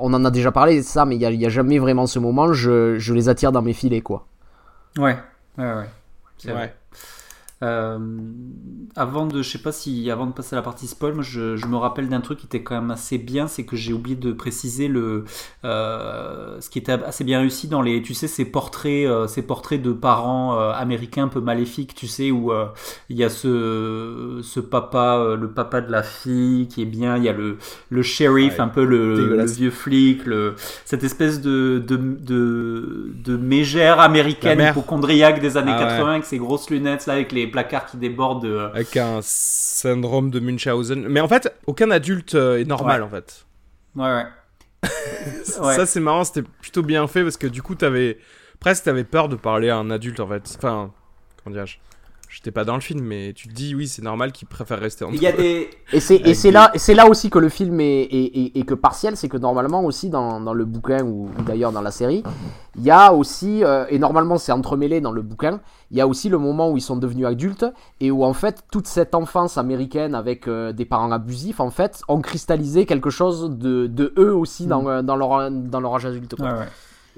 on en a déjà parlé de ça, mais il y a jamais vraiment ce moment. Je les attire dans mes filets, quoi. Ouais. C'est vrai. Avant de passer à la partie spoil, moi, je me rappelle d'un truc qui était quand même assez bien, c'est que j'ai oublié de préciser ce qui était assez bien réussi dans les, tu sais, ces portraits de parents américains un peu maléfiques, tu sais, où il y a ce papa, le papa de la fille qui est bien, il y a le shérif, un peu le vieux flic, cette espèce de mégère américaine hypochondriaque des années 80 avec ses grosses lunettes là, avec les placard qui déborde avec un syndrome de Munchausen, mais en fait aucun adulte est normal en fait. Ça c'est marrant, c'était plutôt bien fait parce que du coup t'avais peur de parler à un adulte en fait, enfin comment dirais-je, j'étais pas dans le film mais tu te dis oui c'est normal qu'ils préfèrent rester entre eux. C'est là aussi que le film est que partiel, c'est que normalement aussi dans le bouquin ou d'ailleurs dans la série il y a aussi et normalement c'est entremêlé dans le bouquin, il y a aussi le moment où ils sont devenus adultes et où en fait toute cette enfance américaine avec des parents abusifs en fait ont cristallisé quelque chose de eux aussi dans leur âge adulte quoi.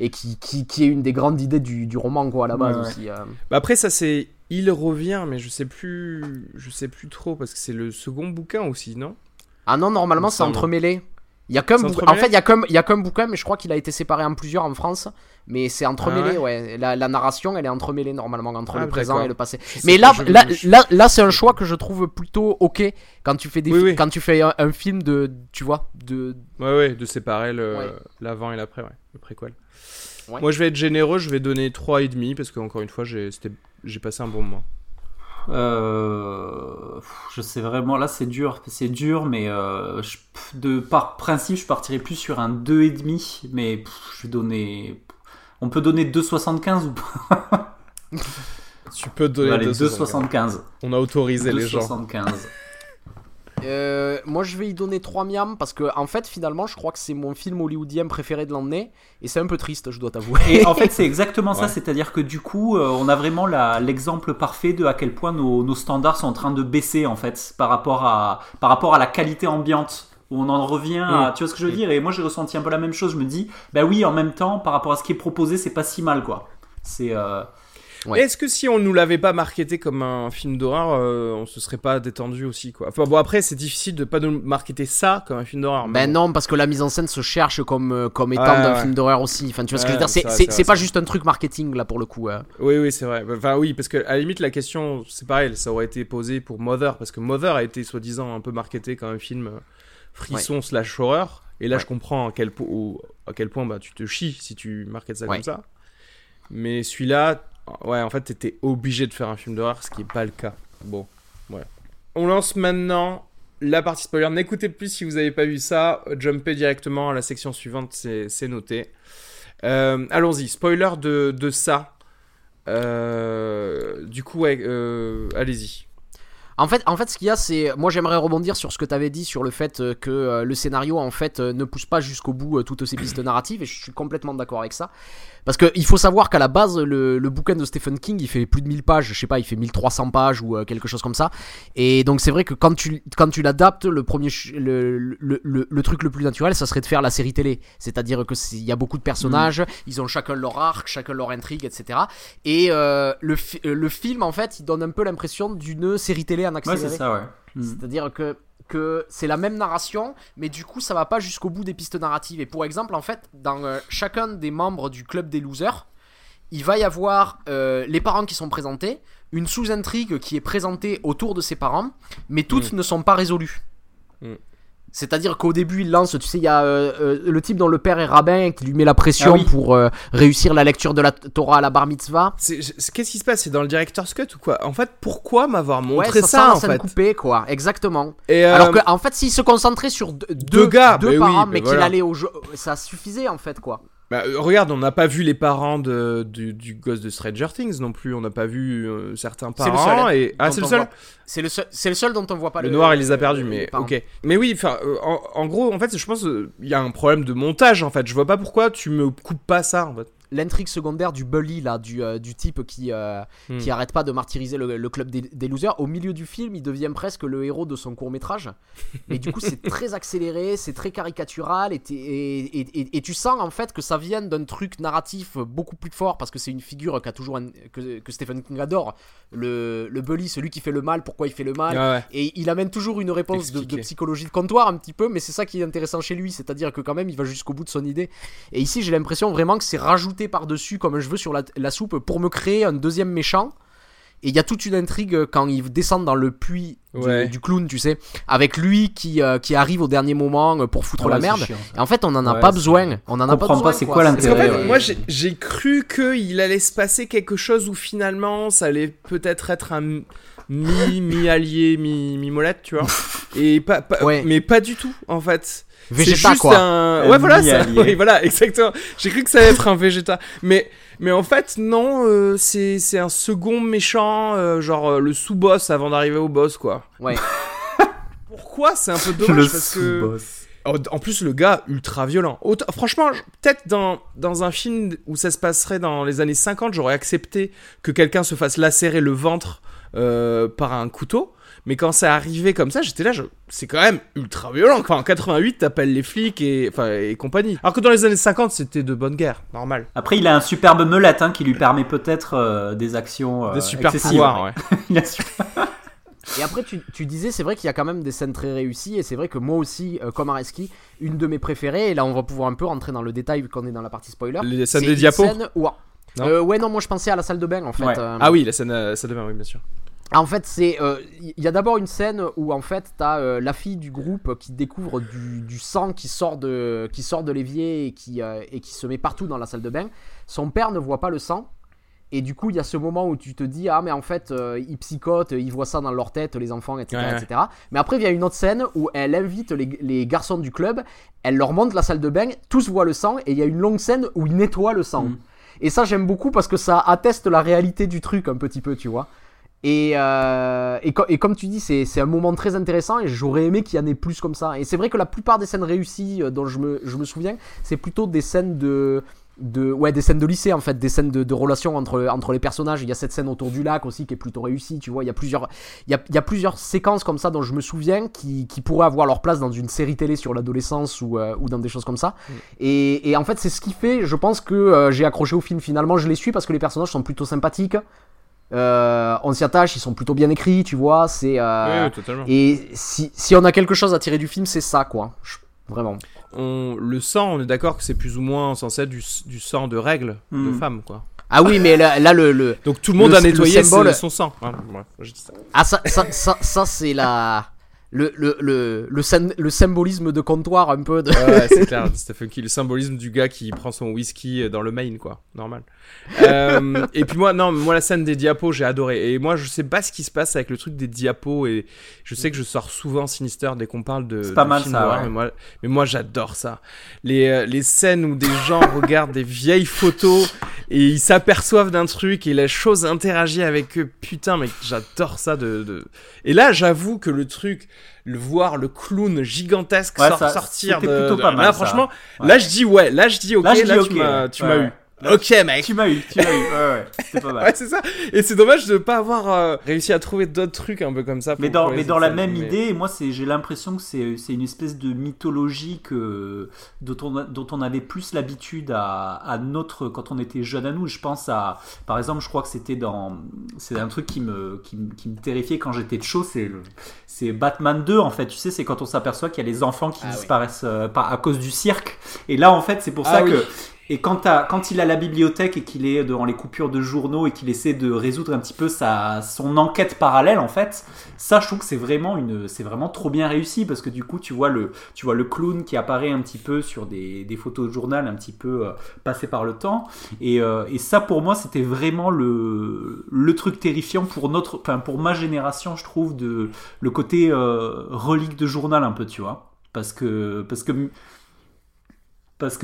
Et qui est une des grandes idées du roman quoi à la base aussi. Après ça c'est il revient, mais je sais plus trop parce que c'est le second bouquin aussi, non ? Ah non, normalement c'est entremêlé. Il y a qu'un bouquin, mais je crois qu'il a été séparé en plusieurs en France. Mais c'est entremêlé, La narration, elle est entremêlée normalement entre le présent et le passé. Mais là, c'est un choix que je trouve plutôt ok quand tu fais quand tu fais un film de, tu vois, de. De séparer l'avant et l'après, le préquel. Ouais. Moi, je vais être généreux, je vais donner 3,5 parce que encore une fois, j'ai passé un bon moment. Je sais vraiment, là c'est dur, mais par principe, je partirais plus sur un 2,5, mais je vais donner. On peut donner 2,75 ou pas ? Tu peux donner 2,75. On a autorisé les gens. 2,75. Moi je vais y donner 3 miams parce que en fait finalement je crois que c'est mon film hollywoodien préféré de l'année et c'est un peu triste je dois t'avouer. Et en fait c'est exactement ça, c'est-à-dire que du coup on a vraiment l'exemple parfait de à quel point nos standards sont en train de baisser en fait par rapport à la qualité ambiante. On en revient à, tu vois ce que je veux dire, et moi j'ai ressenti un peu la même chose, je me dis bah oui en même temps par rapport à ce qui est proposé c'est pas si mal quoi. C'est Est-ce que si on nous l'avait pas marketé comme un film d'horreur, on se serait pas détendu aussi quoi. Enfin bon après c'est difficile de pas nous marketer ça comme un film d'horreur. Mais non parce que la mise en scène se cherche comme étant d'un film d'horreur aussi. Enfin tu vois ce que je veux dire, c'est pas juste un truc marketing là pour le coup. Oui c'est vrai. Enfin oui parce que à la limite la question c'est pareil, ça aurait été posé pour Mother parce que Mother a été soi-disant un peu marketé comme un film frisson / horreur. Et là je comprends à quel point tu te chies si tu marketes ça comme ça. Mais celui-là en fait, t'étais obligé de faire un film d'horreur, ce qui n'est pas le cas. Bon, voilà. On lance maintenant la partie spoiler. N'écoutez plus si vous n'avez pas vu ça. Jumpez directement à la section suivante, c'est noté. Allons-y, spoiler de ça. Du coup, allez-y. En fait, ce qu'il y a, c'est... Moi, j'aimerais rebondir sur ce que tu avais dit sur le fait que le scénario, en fait, ne pousse pas jusqu'au bout toutes ces pistes narratives, et je suis complètement d'accord avec ça. Parce qu'il faut savoir qu'à la base, le bouquin de Stephen King, il fait plus de 1000 pages, je sais pas, il fait 1300 pages ou quelque chose comme ça. Et donc, c'est vrai que quand tu l'adaptes, le truc le plus naturel, ça serait de faire la série télé. C'est-à-dire qu'il y a beaucoup de personnages, ils ont chacun leur arc, chacun leur intrigue, etc. Et le film, en fait, il donne un peu l'impression d'une série télé en accéléré. Ouais, c'est ça, ouais. C'est-à-dire que c'est la même narration, mais du coup ça va pas jusqu'au bout des pistes narratives. Et pour exemple, en fait, dans chacun des membres du club des losers, il va y avoir les parents qui sont présentés, une sous-intrigue qui est présentée autour de ces parents, mais toutes ne sont pas résolues. C'est-à-dire qu'au début, il lance, tu sais, il y a le type dont le père est rabbin qui lui met la pression pour réussir la lecture de la Torah à la bar mitzvah. Qu'est-ce qui se passe ? C'est dans le director's cut ou quoi ? En fait, pourquoi m'avoir montré ça en fait ? Ouais, ça coupé quoi, exactement. Et alors que, en fait, s'il se concentrait sur deux parents, mais voilà, qu'il allait au jeu, ça suffisait en fait quoi. Bah, regarde, on n'a pas vu les parents du gosse de Stranger Things non plus. On n'a pas vu certains parents. C'est le seul dont on voit pas. Le noir, il les a perdus, mais ok. Mais oui, en gros, en fait, je pense il y a un problème de montage. En fait, je vois pas pourquoi tu me coupes pas ça. En fait, l'intrigue secondaire du bully là, du type qui arrête pas de martyriser le club des losers. Au milieu du film, il devient presque le héros de son court métrage. Et du coup, c'est très accéléré, c'est très caricatural, et tu sens en fait que ça vient d'un truc narratif beaucoup plus fort, parce que c'est une figure que Stephen King adore, le bully, celui qui fait le mal. Pourquoi il fait le mal? Et il amène toujours une réponse de psychologie de comptoir un petit peu, mais c'est ça qui est intéressant chez lui, c'est-à-dire que quand même il va jusqu'au bout de son idée. Et ici, j'ai l'impression vraiment que c'est rajouté par-dessus comme un cheveu sur la soupe pour me créer un deuxième méchant. Et il y a toute une intrigue quand ils descendent dans le puits du clown, tu sais, avec lui qui arrive au dernier moment pour foutre la merde. Chiant, et en fait, on n'en a pas besoin. On n'en a pas besoin. Pas, c'est quoi l'intérêt? Parce qu'en fait, moi, j'ai cru qu'il allait se passer quelque chose où finalement, ça allait peut-être être un mi-allié, mi-molette, tu vois. Et mais pas du tout, en fait. Végéta, c'est juste quoi. Ouais, voilà, voilà, exactement. J'ai cru que ça allait être un Végéta. Mais en fait, non, c'est un second méchant, genre le sous-boss avant d'arriver au boss, quoi. Ouais. Pourquoi ? C'est un peu dommage parce que... En plus, le gars, ultra violent. Franchement, peut-être dans un film où ça se passerait dans les années 50, j'aurais accepté que quelqu'un se fasse lacérer le ventre par un couteau. Mais quand c'est arrivé comme ça, j'étais là, c'est quand même ultra violent. Enfin, en 88, t'appelles les flics et compagnie. Alors que dans les années 50, c'était de bonne guerre, normal. Après, il a un superbe meulat qui lui permet peut-être des actions des super pouvoirs, ouais. Et après, tu disais, c'est vrai qu'il y a quand même des scènes très réussies, et c'est vrai que moi aussi, comme Areski, une de mes préférées, et là on va pouvoir un peu rentrer dans le détail quand on est dans la partie spoiler. Les scènes des diapos. Non, moi je pensais à la salle de bain en fait. Ouais. Ah oui, la salle de bain, oui, bien sûr. En fait, il y a d'abord une scène où en fait t'as la fille du groupe qui découvre du sang qui sort de l'évier et qui se met partout dans la salle de bain. Son père ne voit pas le sang. Et du coup, il y a ce moment où tu te dis, ah mais en fait, ils psychotent, ils voient ça dans leur tête, les enfants, etc. Ouais, etc. Mais après, il y a une autre scène où elle invite les garçons du club, elle leur montre la salle de bain, tous voient le sang, et il y a une longue scène où ils nettoient le sang. Et ça, j'aime beaucoup parce que ça atteste la réalité du truc un petit peu, tu vois. Et comme tu dis, c'est un moment très intéressant, et j'aurais aimé qu'il y en ait plus comme ça. Et c'est vrai que la plupart des scènes réussies dont je me souviens, c'est plutôt des scènes des scènes de lycée en fait, des scènes de relations entre les personnages. Il y a cette scène autour du lac aussi qui est plutôt réussie, tu vois. Il y a plusieurs séquences comme ça dont je me souviens qui pourraient avoir leur place dans une série télé sur l'adolescence ou dans des choses comme ça. Et en fait, c'est ce qui fait, je pense, que j'ai accroché au film. Finalement, je les suis parce que les personnages sont plutôt sympathiques. On s'y attache, ils sont plutôt bien écrits, tu vois. C'est oui, totalement. Et si on a quelque chose à tirer du film, c'est ça quoi. Vraiment. Le sang, on est d'accord que c'est plus ou moins censé du sang de règles de femmes, quoi. Ah oui, mais là le donc tout le monde a nettoyé son sang. Ouais, je dis ça. Ah ça c'est le symbolisme de comptoir un peu. Ouais, c'est clair. Stephen King, le symbolisme du gars qui prend son whisky dans le Maine, quoi. Normal. Et puis moi la scène des diapos, j'ai adoré. Et moi, je sais pas ce qui se passe avec le truc des diapos. Et je sais que je sors souvent Sinister dès qu'on parle de. C'est pas mal ça. Ouais. Mais moi, j'adore ça. Les scènes où des gens regardent des vieilles photos et ils s'aperçoivent d'un truc et la chose interagit avec eux. Putain, mec, j'adore ça de... Et là, j'avoue que le truc, le voir le clown gigantesque sortir de... plutôt pas mal, là, franchement, ouais. là, je dis ok, tu m'as eu. Ok mec, tu m'as eu, ouais, c'était pas mal. Ouais, c'est ça. Et c'est dommage de pas avoir réussi à trouver d'autres trucs un peu comme ça. Mais dans la même idée, moi j'ai l'impression que c'est une espèce de mythologie dont on avait plus l'habitude à notre quand on était jeune à nous. Je pense à, par exemple, je crois que c'est un truc qui me terrifiait quand j'étais chaud, c'est Batman 2 en fait. Tu sais, c'est quand on s'aperçoit qu'il y a les enfants qui disparaissent à cause du cirque. Et là en fait, c'est pour ça que... Et quand il a la bibliothèque et qu'il est dans les coupures de journaux et qu'il essaie de résoudre un petit peu son enquête parallèle en fait, ça je trouve que c'est vraiment trop bien réussi parce que du coup tu vois le clown qui apparaît un petit peu sur des photos de journal un petit peu passées par le temps et ça pour moi c'était vraiment le truc terrifiant pour ma génération je trouve, de le côté relique de journal un peu, tu vois, parce que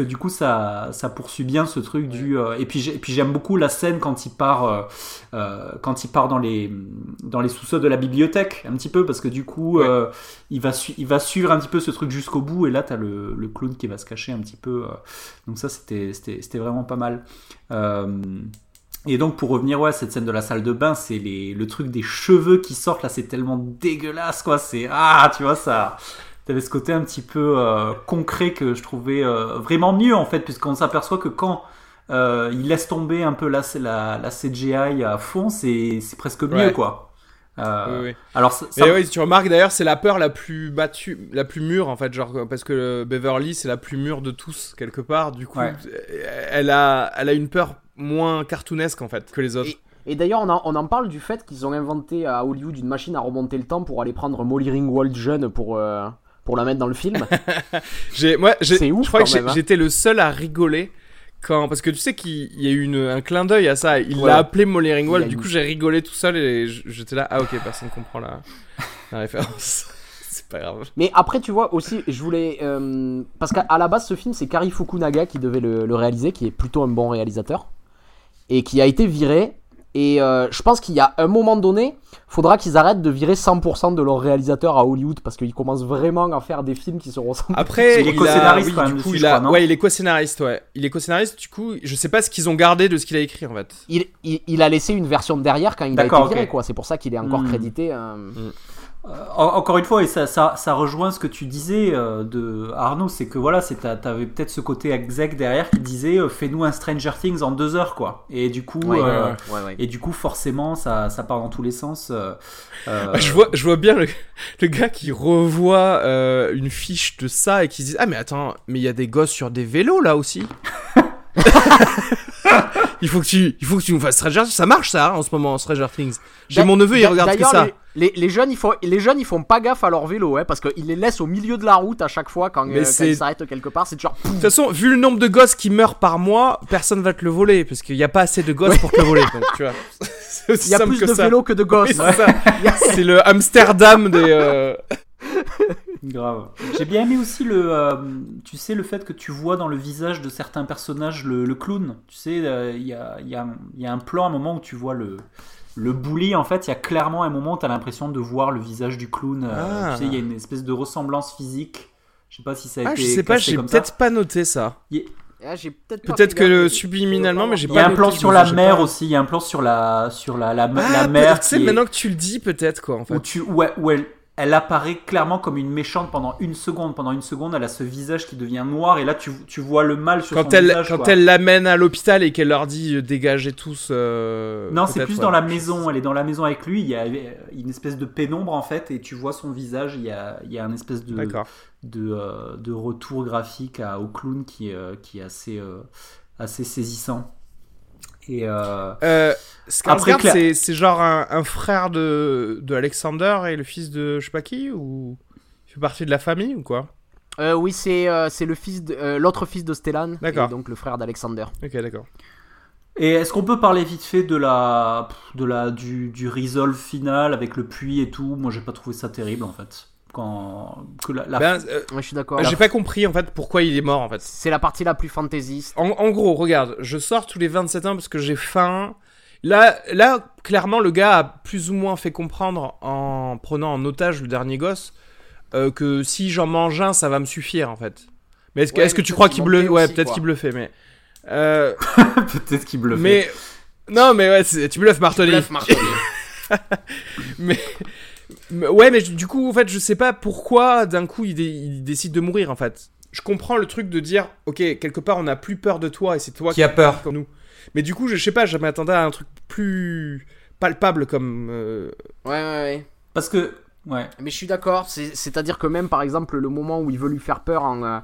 du coup ça poursuit bien ce truc du et puis j'aime beaucoup la scène quand il part dans les sous-sols de la bibliothèque un petit peu parce que du coup il va suivre un petit peu ce truc jusqu'au bout et là t'as le clown qui va se cacher un petit peu donc ça c'était vraiment pas mal. Et donc pour revenir à cette scène de la salle de bain, c'est le truc des cheveux qui sortent là, c'est tellement dégueulasse quoi, c'est tu vois ça. T'avais ce côté un petit peu concret que je trouvais vraiment mieux en fait, puisqu'on s'aperçoit que quand il laisse tomber un peu la CGI à fond, c'est presque mieux quoi. Oui. Alors tu remarques d'ailleurs, c'est la peur la plus battue, la plus mûre en fait, genre parce que Beverly c'est la plus mûre de tous quelque part. Du coup, elle a une peur moins cartoonesque en fait que les autres. Et d'ailleurs, on en parle du fait qu'ils ont inventé à Hollywood une machine à remonter le temps pour aller prendre Molly Ringwald jeune pour la mettre dans le film. C'est ouf, je crois que j'étais le seul à rigoler parce que tu sais qu'il y a eu un clin d'œil à ça. Il l'a appelé Molly Ringwald, du coup j'ai rigolé tout seul et j'étais là, ok, personne comprend la référence. C'est pas grave. Mais après, tu vois aussi, je voulais parce qu'à la base, ce film c'est Kari Fukunaga qui devait le réaliser, qui est plutôt un bon réalisateur et qui a été viré. Et je pense qu'il y a un moment donné, faudra qu'ils arrêtent de virer 100% de leurs réalisateurs à Hollywood parce qu'ils commencent vraiment à faire des films qui se ressemblent. Après, il est co-scénariste, ouais. Il est co-scénariste, du coup, je sais pas ce qu'ils ont gardé de ce qu'il a écrit en fait. Il a laissé une version de derrière quand il a été viré, quoi. C'est pour ça qu'il est encore crédité. Encore une fois, et ça rejoint ce que tu disais de Arnaud, c'est que voilà, t'avais peut-être ce côté exec derrière qui disait fais-nous un Stranger Things en 2 heures quoi. Et du coup, et du coup forcément ça part dans tous les sens. Je vois bien le gars qui revoit une fiche de ça et qui se dit ah mais attends, mais il y a des gosses sur des vélos là aussi. Il faut que tu nous fasses Stranger Things. Ça marche ça hein, en ce moment, Stranger Things. J'ai mon neveu, il regarde que ça. Les jeunes, ils font pas gaffe à leur vélo, hein, parce qu'ils les laissent au milieu de la route à chaque fois quand ils s'arrêtent quelque part. C'est genre. De toute façon, vu le nombre de gosses qui meurent par mois, personne va te le voler, parce qu'il y a pas assez de gosses pour te le voler. Donc, tu vois. Il y a plus de vélos que de gosses. Oui, c'est le Amsterdam des. Grave. J'ai bien aimé aussi tu sais, le fait que tu vois dans le visage de certains personnages le clown. Tu sais, il y a un plan, un moment où tu vois le bully. En fait, il y a clairement un moment où t'as l'impression de voir le visage du clown. Tu sais, il y a une espèce de ressemblance physique. Je sais pas si ça a été. Je sais pas, j'ai peut-être pas noté ça. J'ai peut-être que subliminalement, mais j'ai pas. Il y a un plan sur la mer aussi. Il y a un plan sur la mer. Tu sais, maintenant que tu le dis, peut-être quoi. En fait. Elle apparaît clairement comme une méchante pendant une seconde. Pendant une seconde, elle a ce visage qui devient noir. Et là, tu vois le mal sur son visage. Quand elle l'amène à l'hôpital et qu'elle leur dit « Dégagez tous ». Non, c'est plus dans la maison. Elle est dans la maison avec lui. Il y a une espèce de pénombre, en fait. Et tu vois son visage. Il y a une espèce de retour graphique au clown qui est assez saisissant. Et Skarsgård, après, c'est genre un frère de Alexander et le fils de je sais pas qui, ou il fait partie de la famille ou quoi? Oui, c'est le fils l'autre fils de Stellan, d'accord. Et donc le frère d'Alexander. Ok, d'accord. Et est-ce qu'on peut parler vite fait du resolve final avec le puits et tout? Moi, j'ai pas trouvé ça terrible en fait. Ouais, je suis d'accord. J'ai pas compris en fait pourquoi il est mort en fait. C'est la partie la plus fantaisiste. En gros, regarde, je sors tous les 27 ans parce que j'ai faim. Là, clairement, le gars a plus ou moins fait comprendre en prenant en otage le dernier gosse que si j'en mange un, ça va me suffire en fait. Mais est-ce que tu crois qu'il bluffe? Ouais, peut-être qu'il bluffait, mais peut-être qu'il bluffait. Mais non, mais ouais, tu bluffes, Martelly. Mais du coup, en fait, je sais pas pourquoi d'un coup il décide de mourir en fait. Je comprends le truc de dire, ok, quelque part on a plus peur de toi et c'est toi qui a peur comme nous. Mais du coup, je sais pas, je m'attendais à un truc plus palpable comme. Ouais. Parce que ouais. Mais je suis d'accord. C'est-à-dire que même par exemple le moment où il veut lui faire peur en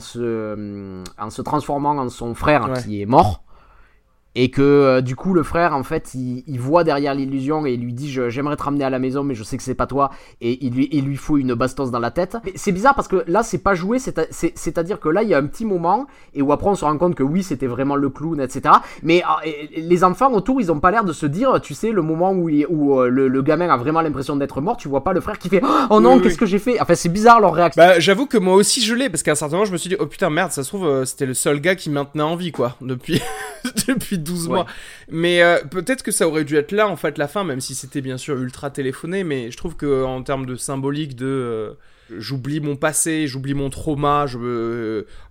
se transformant en son frère qui est mort. Et que du coup le frère en fait il voit derrière l'illusion et il lui dit j'aimerais te ramener à la maison mais je sais que c'est pas toi, et il lui fout une bastos dans la tête. Mais c'est bizarre parce que là c'est pas joué, c'est-à-dire que là il y a un petit moment et où après on se rend compte que oui c'était vraiment le clown etc, mais les enfants autour ils ont pas l'air de se dire, tu sais, le moment où le gamin a vraiment l'impression d'être mort, tu vois pas le frère qui fait oh non oui. Qu'est-ce que j'ai fait, enfin c'est bizarre leur réaction. Bah j'avoue que moi aussi je l'ai, parce qu'à un certain moment je me suis dit oh putain merde, ça se trouve c'était le seul gars qui maintenait en vie quoi depuis depuis 12 mois. Mais peut-être que ça aurait dû être là en fait la fin, même si c'était bien sûr ultra téléphoné, mais je trouve que en termes de symbolique de j'oublie mon passé, j'oublie mon trauma,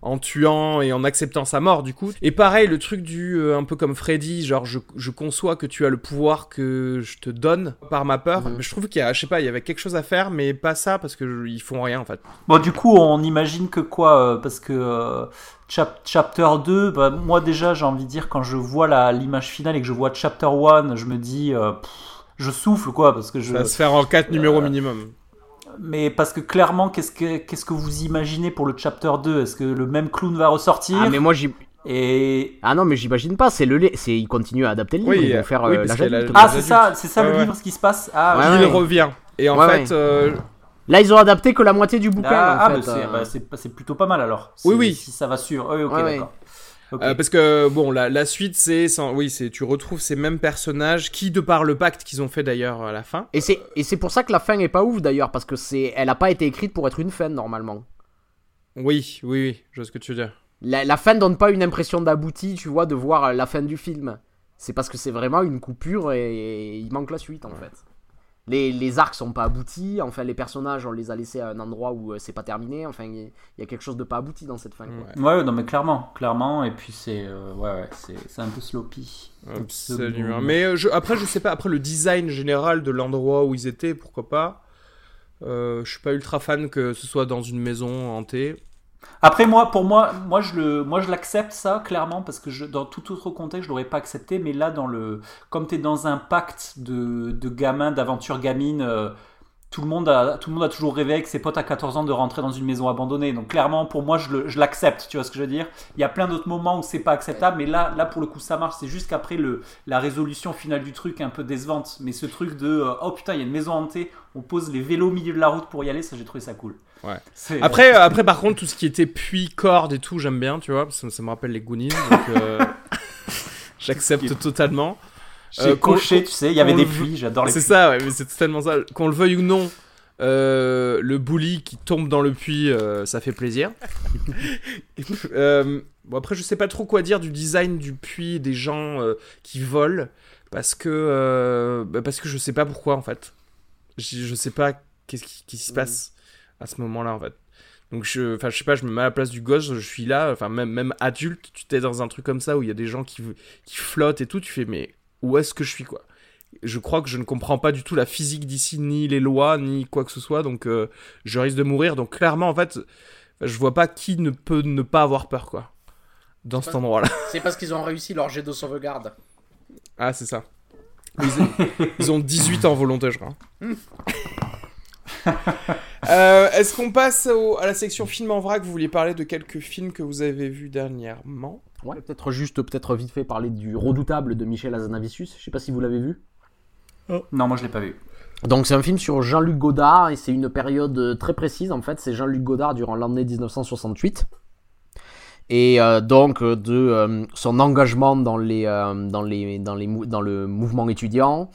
en tuant et en acceptant sa mort du coup. Et pareil le truc du un peu comme Freddy, genre je conçois que tu as le pouvoir que je te donne par ma peur. Je trouve qu'il y a, je sais pas, il y avait quelque chose à faire, mais pas ça parce que ils font rien en fait. Bon du coup on imagine que quoi parce que Chapter 2, bah, moi déjà j'ai envie de dire, quand je vois l'image finale et que je vois Chapter 1, je me dis je souffle quoi, parce que ça va se faire en 4 numéros minimum. Mais parce que clairement, qu'est-ce que vous imaginez pour le Chapter 2 ? Est-ce que le même clown va ressortir ? Ah mais moi j'y... Et... Ah non mais j'imagine pas, il continue à adapter le livre, ils vont faire la jadulte. Ah c'est ça le livre, ce qui se passe. Il revient, et en fait... Là, ils ont adapté que la moitié du bouquin. En fait. C'est plutôt pas mal alors. Oui. Si ça va sur. Oui, ok, d'accord. Okay. Parce que bon, la suite, tu retrouves ces mêmes personnages qui, de par le pacte qu'ils ont fait d'ailleurs à la fin. Et c'est pour ça que la fin est pas ouf d'ailleurs, parce que elle a pas été écrite pour être une fin normalement. Oui, je vois ce que tu veux dire. La fin donne pas une impression d'abouti, tu vois, de voir la fin du film. C'est parce que c'est vraiment une coupure et il manque la suite en fait. Les arcs sont pas aboutis, enfin les personnages on les a laissés à un endroit où c'est pas terminé, enfin il y a quelque chose de pas abouti dans cette fin quoi. Ouais non mais clairement, et puis c'est c'est un peu sloppy. Absolument. Mais après je sais pas, après le design général de l'endroit où ils étaient, pourquoi pas, je suis pas ultra fan que ce soit dans une maison hantée. Après moi je l'accepte ça clairement, parce que dans tout autre contexte je l'aurais pas accepté, mais là comme t'es dans un pacte de gamins, d'aventure gamine, tout le monde a toujours rêvé avec ses potes à 14 ans de rentrer dans une maison abandonnée, donc clairement pour moi je l'accepte, tu vois ce que je veux dire. Il y a plein d'autres moments où c'est pas acceptable, mais là pour le coup ça marche. C'est juste qu'après la résolution finale du truc est un peu décevante, mais ce truc de oh putain il y a une maison hantée, on pose les vélos au milieu de la route pour y aller, ça j'ai trouvé ça cool. Ouais. Après, par contre, tout ce qui était puits, cordes et tout, j'aime bien, tu vois, parce que ça me rappelle les Goonies, donc j'accepte totalement. J'ai coché, tu sais, il y avait des puits, j'adore les puits. C'est ça, ouais, mais c'est totalement ça. Qu'on le veuille ou non, le bully qui tombe dans le puits, ça fait plaisir. Bon, après, je sais pas trop quoi dire du design du puits, des gens qui volent, parce que je sais pas pourquoi, en fait. Je sais pas qu'est-ce qui se passe à ce moment-là en fait. Donc je sais pas, je me mets à la place du gosse, je suis là, enfin même adulte, tu t'es dans un truc comme ça où il y a des gens qui flottent et tout, tu fais mais où est-ce que je suis quoi ? Je crois que je ne comprends pas du tout la physique d'ici, ni les lois, ni quoi que ce soit, donc je risque de mourir. Donc clairement en fait, je vois pas qui ne peut ne pas avoir peur quoi dans cet endroit-là. C'est parce qu'ils ont réussi leur jet de sauvegarde. Ah, c'est ça. Ils ont 18 ans volontaires, je crois. Est-ce qu'on passe à la section film en vrac ? Vous vouliez parler de quelques films que vous avez vus dernièrement ? Ouais, peut-être vite fait parler du Redoutable de Michel Hazanavicius. Je sais pas si vous l'avez vu. Oh. Non, moi je l'ai pas vu. Donc c'est un film sur Jean-Luc Godard et c'est une période très précise en fait. C'est Jean-Luc Godard durant l'année 1968. Et donc de son engagement dans le mouvement étudiant.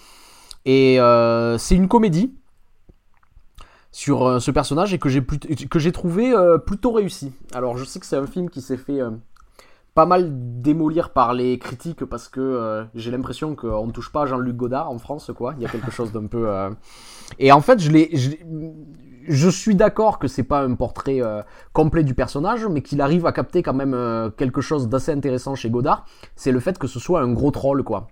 Et c'est une comédie. sur ce personnage et que j'ai trouvé plutôt réussi. Alors je sais que c'est un film qui s'est fait pas mal démolir par les critiques parce que j'ai l'impression qu'on ne touche pas à Jean-Luc Godard en France, quoi. Il y a quelque chose d'un peu... Et en fait, je suis d'accord que c'est pas un portrait complet du personnage, mais qu'il arrive à capter quand même quelque chose d'assez intéressant chez Godard, c'est le fait que ce soit un gros troll, quoi.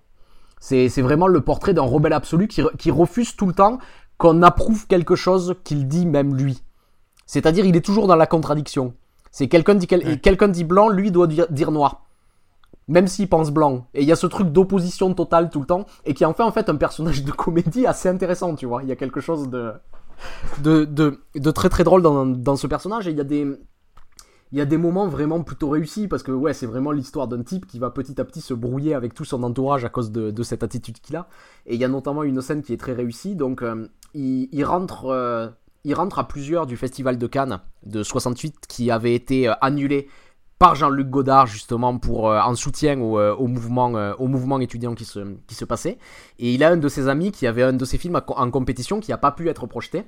C'est vraiment le portrait d'un rebelle absolu qui refuse tout le temps qu'on approuve quelque chose qu'il dit même lui. C'est-à-dire, il est toujours dans la contradiction. C'est quelqu'un dit blanc, lui doit dire noir. Même s'il pense blanc. Et il y a ce truc d'opposition totale tout le temps, et qui en fait un personnage de comédie assez intéressant, tu vois. Il y a quelque chose de très très drôle dans ce personnage, et il y a des moments vraiment plutôt réussis, parce que ouais, c'est vraiment l'histoire d'un type qui va petit à petit se brouiller avec tout son entourage à cause de cette attitude qu'il a. Et il y a notamment une scène qui est très réussie, donc il rentre à plusieurs du festival de Cannes de 68 qui avait été annulé par Jean-Luc Godard justement pour en soutien au mouvement étudiant qui se passait. Et il a un de ses amis qui avait un de ses films en compétition qui n'a pas pu être projeté.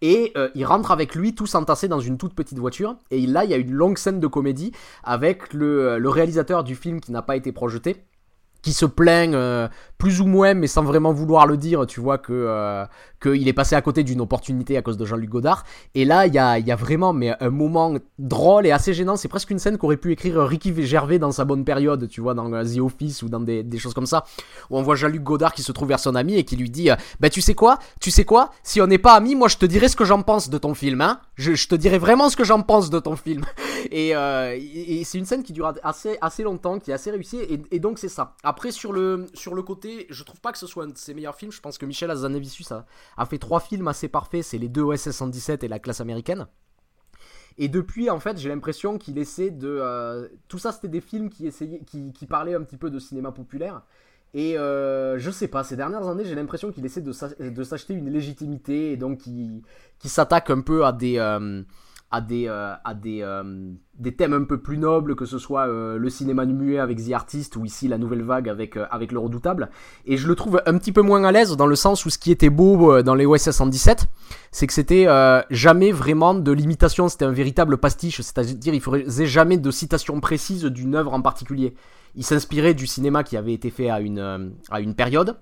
Et il rentre avec lui, tous entassés dans une toute petite voiture. Et là, il y a une longue scène de comédie avec le réalisateur du film qui n'a pas été projeté, qui se plaint plus ou moins, mais sans vraiment vouloir le dire, tu vois, qu'il est passé à côté d'une opportunité à cause de Jean-Luc Godard. Et là, il y a vraiment un moment drôle et assez gênant. C'est presque une scène qu'aurait pu écrire Ricky Gervais dans sa bonne période, tu vois, dans The Office ou dans des choses comme ça, où on voit Jean-Luc Godard qui se trouve vers son ami et qui lui dit « Bah tu sais quoi, si on n'est pas amis, moi je te dirai ce que j'en pense de ton film, hein. Je te dirai vraiment ce que j'en pense de ton film. » Et c'est une scène qui dure assez longtemps, qui est assez réussie, et donc c'est ça. Après, sur le côté, je trouve pas que ce soit un de ses meilleurs films. Je pense que Michel Hazanavicius a fait 3 films assez parfaits, c'est les 2 OSS 117 et La Classe Américaine. Et depuis, en fait, j'ai l'impression qu'il essaie de... tout ça, c'était des films qui parlaient un petit peu de cinéma populaire. Et je sais pas, ces dernières années, j'ai l'impression qu'il essaie de s'acheter une légitimité, et donc qui s'attaque un peu à des thèmes un peu plus nobles, que ce soit le cinéma muet avec The Artist ou ici la nouvelle vague avec Le Redoutable. Et je le trouve un petit peu moins à l'aise, dans le sens où ce qui était beau dans les OSS 117, c'est que c'était jamais vraiment de l'imitation, c'était un véritable pastiche, c'est-à-dire il faisait jamais de citation précise d'une œuvre en particulier. Il s'inspirait du cinéma qui avait été fait à une période,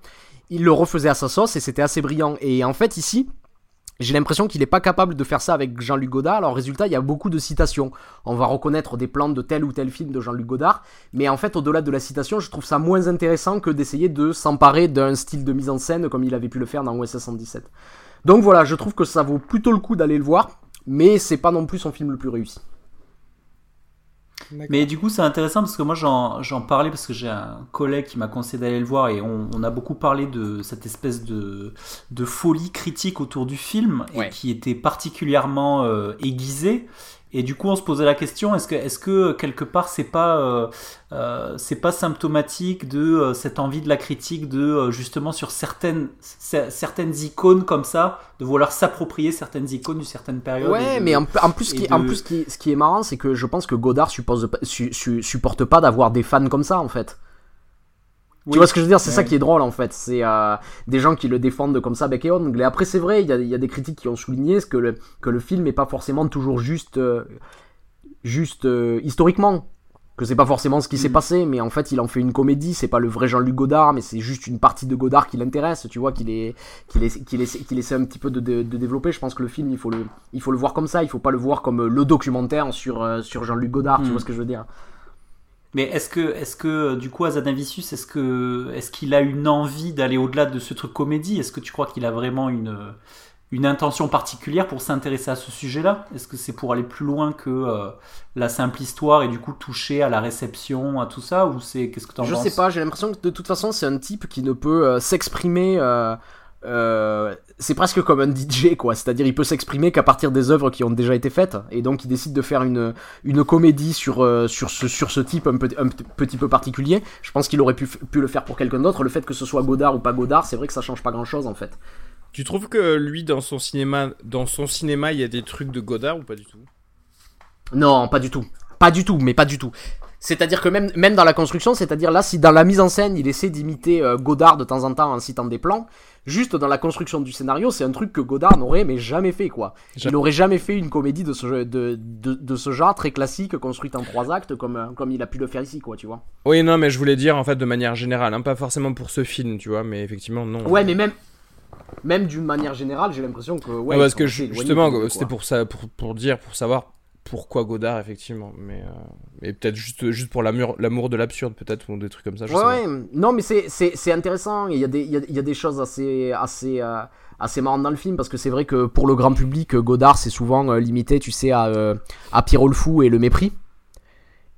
il le refaisait à sa sauce et c'était assez brillant. Et en fait ici, j'ai l'impression qu'il n'est pas capable de faire ça avec Jean-Luc Godard. Alors résultat, il y a beaucoup de citations. On va reconnaître des plans de tel ou tel film de Jean-Luc Godard. Mais en fait, au-delà de la citation, je trouve ça moins intéressant que d'essayer de s'emparer d'un style de mise en scène comme il avait pu le faire dans OSS 117. Donc voilà, je trouve que ça vaut plutôt le coup d'aller le voir. Mais c'est pas non plus son film le plus réussi. D'accord. Mais du coup, c'est intéressant parce que moi, j'en parlais parce que j'ai un collègue qui m'a conseillé d'aller le voir, et on a beaucoup parlé de cette espèce de folie critique autour du film, ouais, et qui était particulièrement aiguisée. Et du coup, on se posait la question, est-ce que quelque part, c'est pas symptomatique de cette envie de la critique de justement sur certaines icônes comme ça, de vouloir s'approprier certaines icônes d'une certaine période. Ouais, mais ce qui est marrant, c'est que je pense que Godard supporte pas d'avoir des fans comme ça, en fait. Oui. Tu vois ce que je veux dire, c'est ça qui est drôle en fait, c'est des gens qui le défendent comme ça bec et ongle. Et après c'est vrai, il y a des critiques qui ont souligné que le film n'est pas forcément toujours juste historiquement, que c'est pas forcément ce qui s'est passé, mais en fait il en fait une comédie, c'est pas le vrai Jean-Luc Godard, mais c'est juste une partie de Godard qui l'intéresse, tu vois, qu'il essaie un petit peu de développer. Je pense que le film, il faut le voir comme ça, il faut pas le voir comme le documentaire sur Jean-Luc Godard, tu vois ce que je veux dire. Mais est-ce que du coup Hazanavicius, est-ce qu'il a une envie d'aller au-delà de ce truc comédie ? Est-ce que tu crois qu'il a vraiment une intention particulière pour s'intéresser à ce sujet-là ? Est-ce que c'est pour aller plus loin que la simple histoire et du coup toucher à la réception, à tout ça ? Ou c'est qu'est-ce que t'en penses ? Je sais pas, j'ai l'impression que de toute façon c'est un type qui ne peut s'exprimer... c'est presque comme un DJ, quoi, c'est-à-dire il peut s'exprimer qu'à partir des œuvres qui ont déjà été faites, et donc il décide de faire une comédie sur ce type un petit peu particulier. Je pense qu'il aurait pu le faire pour quelqu'un d'autre. Le fait que ce soit Godard ou pas Godard, c'est vrai que ça change pas grand-chose en fait. Tu trouves que lui, dans son cinéma, il y a des trucs de Godard ou pas du tout ? Non, pas du tout. Pas du tout, mais pas du tout. C'est-à-dire que même dans la construction, c'est-à-dire là, si dans la mise en scène, il essaie d'imiter Godard de temps en temps en citant des plans, juste dans la construction du scénario, c'est un truc que Godard n'aurait mais jamais fait, quoi. Il n'aurait jamais fait une comédie de ce genre très classique, construite en 3 actes, comme il a pu le faire ici, quoi, tu vois. Oui, non, mais je voulais dire, en fait, de manière générale, hein, pas forcément pour ce film, tu vois, mais effectivement, non. Ouais, mais même d'une manière générale, j'ai l'impression que... Ouais, non, parce que justement, c'était pour ça, pour savoir... Pourquoi Godard, effectivement, mais peut-être juste pour l'amour de l'absurde, peut-être, ou des trucs comme ça, je sais pas. Non, mais c'est intéressant, il y a des choses assez marrantes dans le film, parce que c'est vrai que pour le grand public, Godard, c'est souvent limité, tu sais, à Pierrot le Fou et le mépris.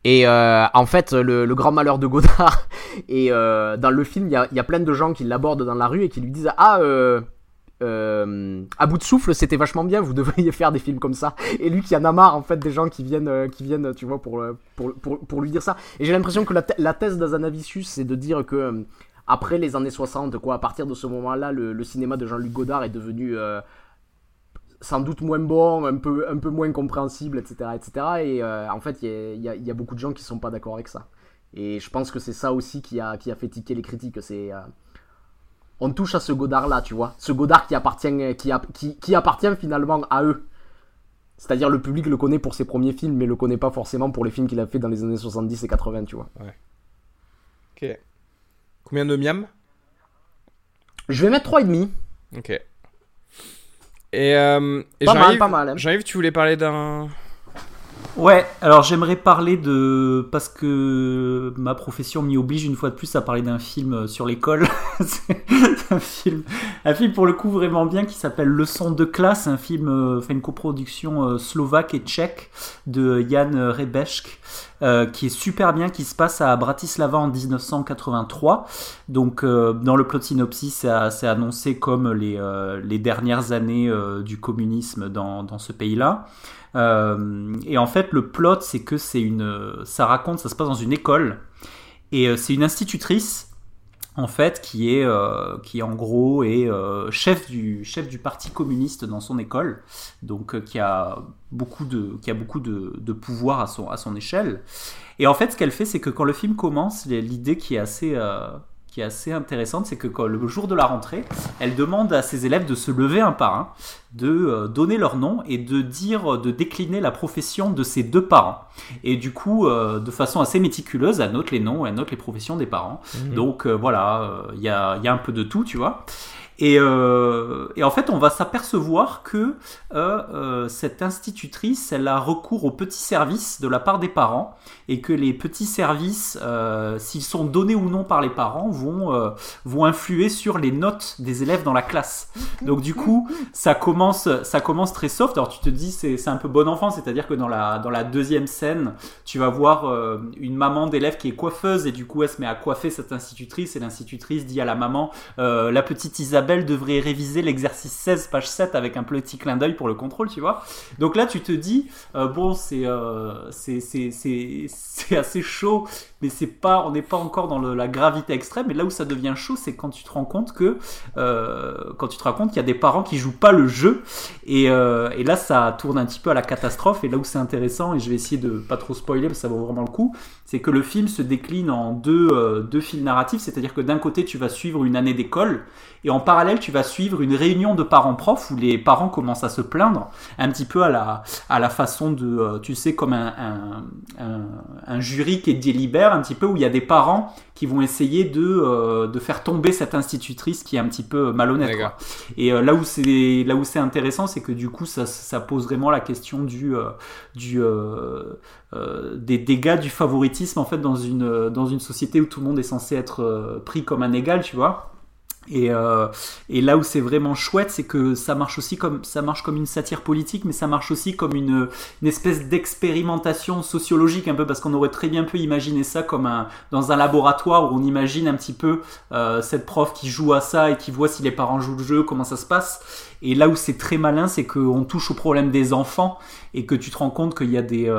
Et en fait, le grand malheur de Godard, et dans le film, il y a plein de gens qui l'abordent dans la rue et qui lui disent « Ah, à bout de souffle, c'était vachement bien, vous devriez faire des films comme ça. » Et lui qui en a marre, en fait, des gens qui viennent tu vois, pour lui dire ça. Et j'ai l'impression que la thèse d'Hazanavicius, c'est de dire que après les années 60, quoi, à partir de ce moment-là, le cinéma de Jean-Luc Godard est devenu sans doute moins bon, un peu moins compréhensible, etc., etc. Et en fait, il y a beaucoup de gens qui sont pas d'accord avec ça. Et je pense que c'est ça aussi qui a fait tiquer les critiques. C'est on touche à ce Godard-là, tu vois. Ce Godard qui appartient finalement à eux. C'est-à-dire, le public le connaît pour ses premiers films, mais le connaît pas forcément pour les films qu'il a fait dans les années 70 et 80, tu vois. Ouais. Ok. Combien de miam ? Je vais mettre 3,5. Ok. Et pas mal, hein. Jean-Yves, tu voulais parler d'un... Ouais, alors j'aimerais parler de... Parce que ma profession m'y oblige une fois de plus à parler d'un film sur l'école. C'est un film pour le coup vraiment bien qui s'appelle Leçon de classe, un film, enfin une coproduction slovaque et tchèque de Jan Rebesk. Qui est super bien, qui se passe à Bratislava en 1983. Donc dans le plot synopsis, c'est annoncé comme les dernières années du communisme dans ce pays-là. Et en fait, le plot, c'est que ça se passe dans une école, et c'est une institutrice en fait qui en gros est chef du parti communiste dans son école, donc qui a beaucoup de pouvoir à son échelle. Et en fait, ce qu'elle fait, c'est que quand le film commence, l'idée qui est assez intéressante, c'est que quand, le jour de la rentrée, elle demande à ses élèves de se lever un par un, de donner leur nom et de décliner la profession de ses 2 parents. Et du coup, de façon assez méticuleuse, elle note les noms, elle note les professions des parents. Mmh. Donc voilà, il y a un peu de tout, tu vois. Et en fait, on va s'apercevoir que cette institutrice, elle a recours aux petits services de la part des parents, et que les petits services, s'ils sont donnés ou non par les parents, vont influer sur les notes des élèves dans la classe. Donc du coup, ça commence très soft. Alors tu te dis, c'est un peu bon enfant, c'est-à-dire que dans la deuxième scène, tu vas voir une maman d'élève qui est coiffeuse, et du coup, elle se met à coiffer cette institutrice, et l'institutrice dit à la maman, la petite Isabelle devrait réviser l'exercice 16 page 7 avec un petit clin d'œil pour le contrôle, tu vois. Donc là tu te dis bon, c'est assez chaud, mais on n'est pas encore dans la gravité extrême. Et là où ça devient chaud, c'est quand tu te rends compte qu'il y a des parents qui jouent pas le jeu, et là ça tourne un petit peu à la catastrophe. Et là où c'est intéressant, et je vais essayer de pas trop spoiler parce que ça vaut vraiment le coup, c'est que le film se décline en deux fils narratifs, c'est-à-dire que d'un côté tu vas suivre une année d'école, et en parallèle, tu vas suivre une réunion de parents-profs où les parents commencent à se plaindre, un petit peu à la façon de, tu sais, comme un jury qui délibère un petit peu, où il y a des parents qui vont essayer de faire tomber cette institutrice qui est un petit peu malhonnête, quoi. Et là où c'est intéressant, c'est que du coup, ça pose vraiment la question des dégâts du favoritisme, en fait, dans une société où tout le monde est censé être pris comme un égal, tu vois. Et là où c'est vraiment chouette, c'est que ça marche comme une satire politique, mais ça marche aussi comme une espèce d'expérimentation sociologique un peu, parce qu'on aurait très bien pu imaginer ça comme dans un laboratoire, où on imagine un petit peu cette prof qui joue à ça et qui voit si les parents jouent le jeu, comment ça se passe. Et là où c'est très malin, c'est qu'on touche au problème des enfants, et que tu te rends compte qu'il y a des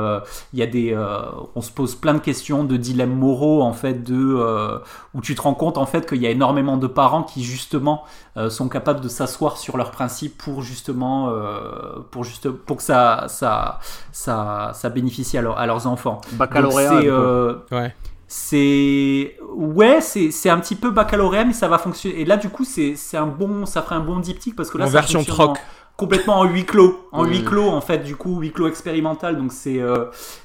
on se pose plein de questions, de dilemmes moraux en fait, où tu te rends compte en fait qu'il y a énormément de parents qui qui justement sont capables de s'asseoir sur leurs principes pour justement pour que ça bénéficie à leurs enfants. Baccalauréat. Donc c'est un petit peu baccalauréat, mais ça va fonctionner. Et là, du coup, ça ferait un bon diptyque, parce que là, en version troc. Complètement en huis clos, en fait, du coup, huis clos expérimental. Donc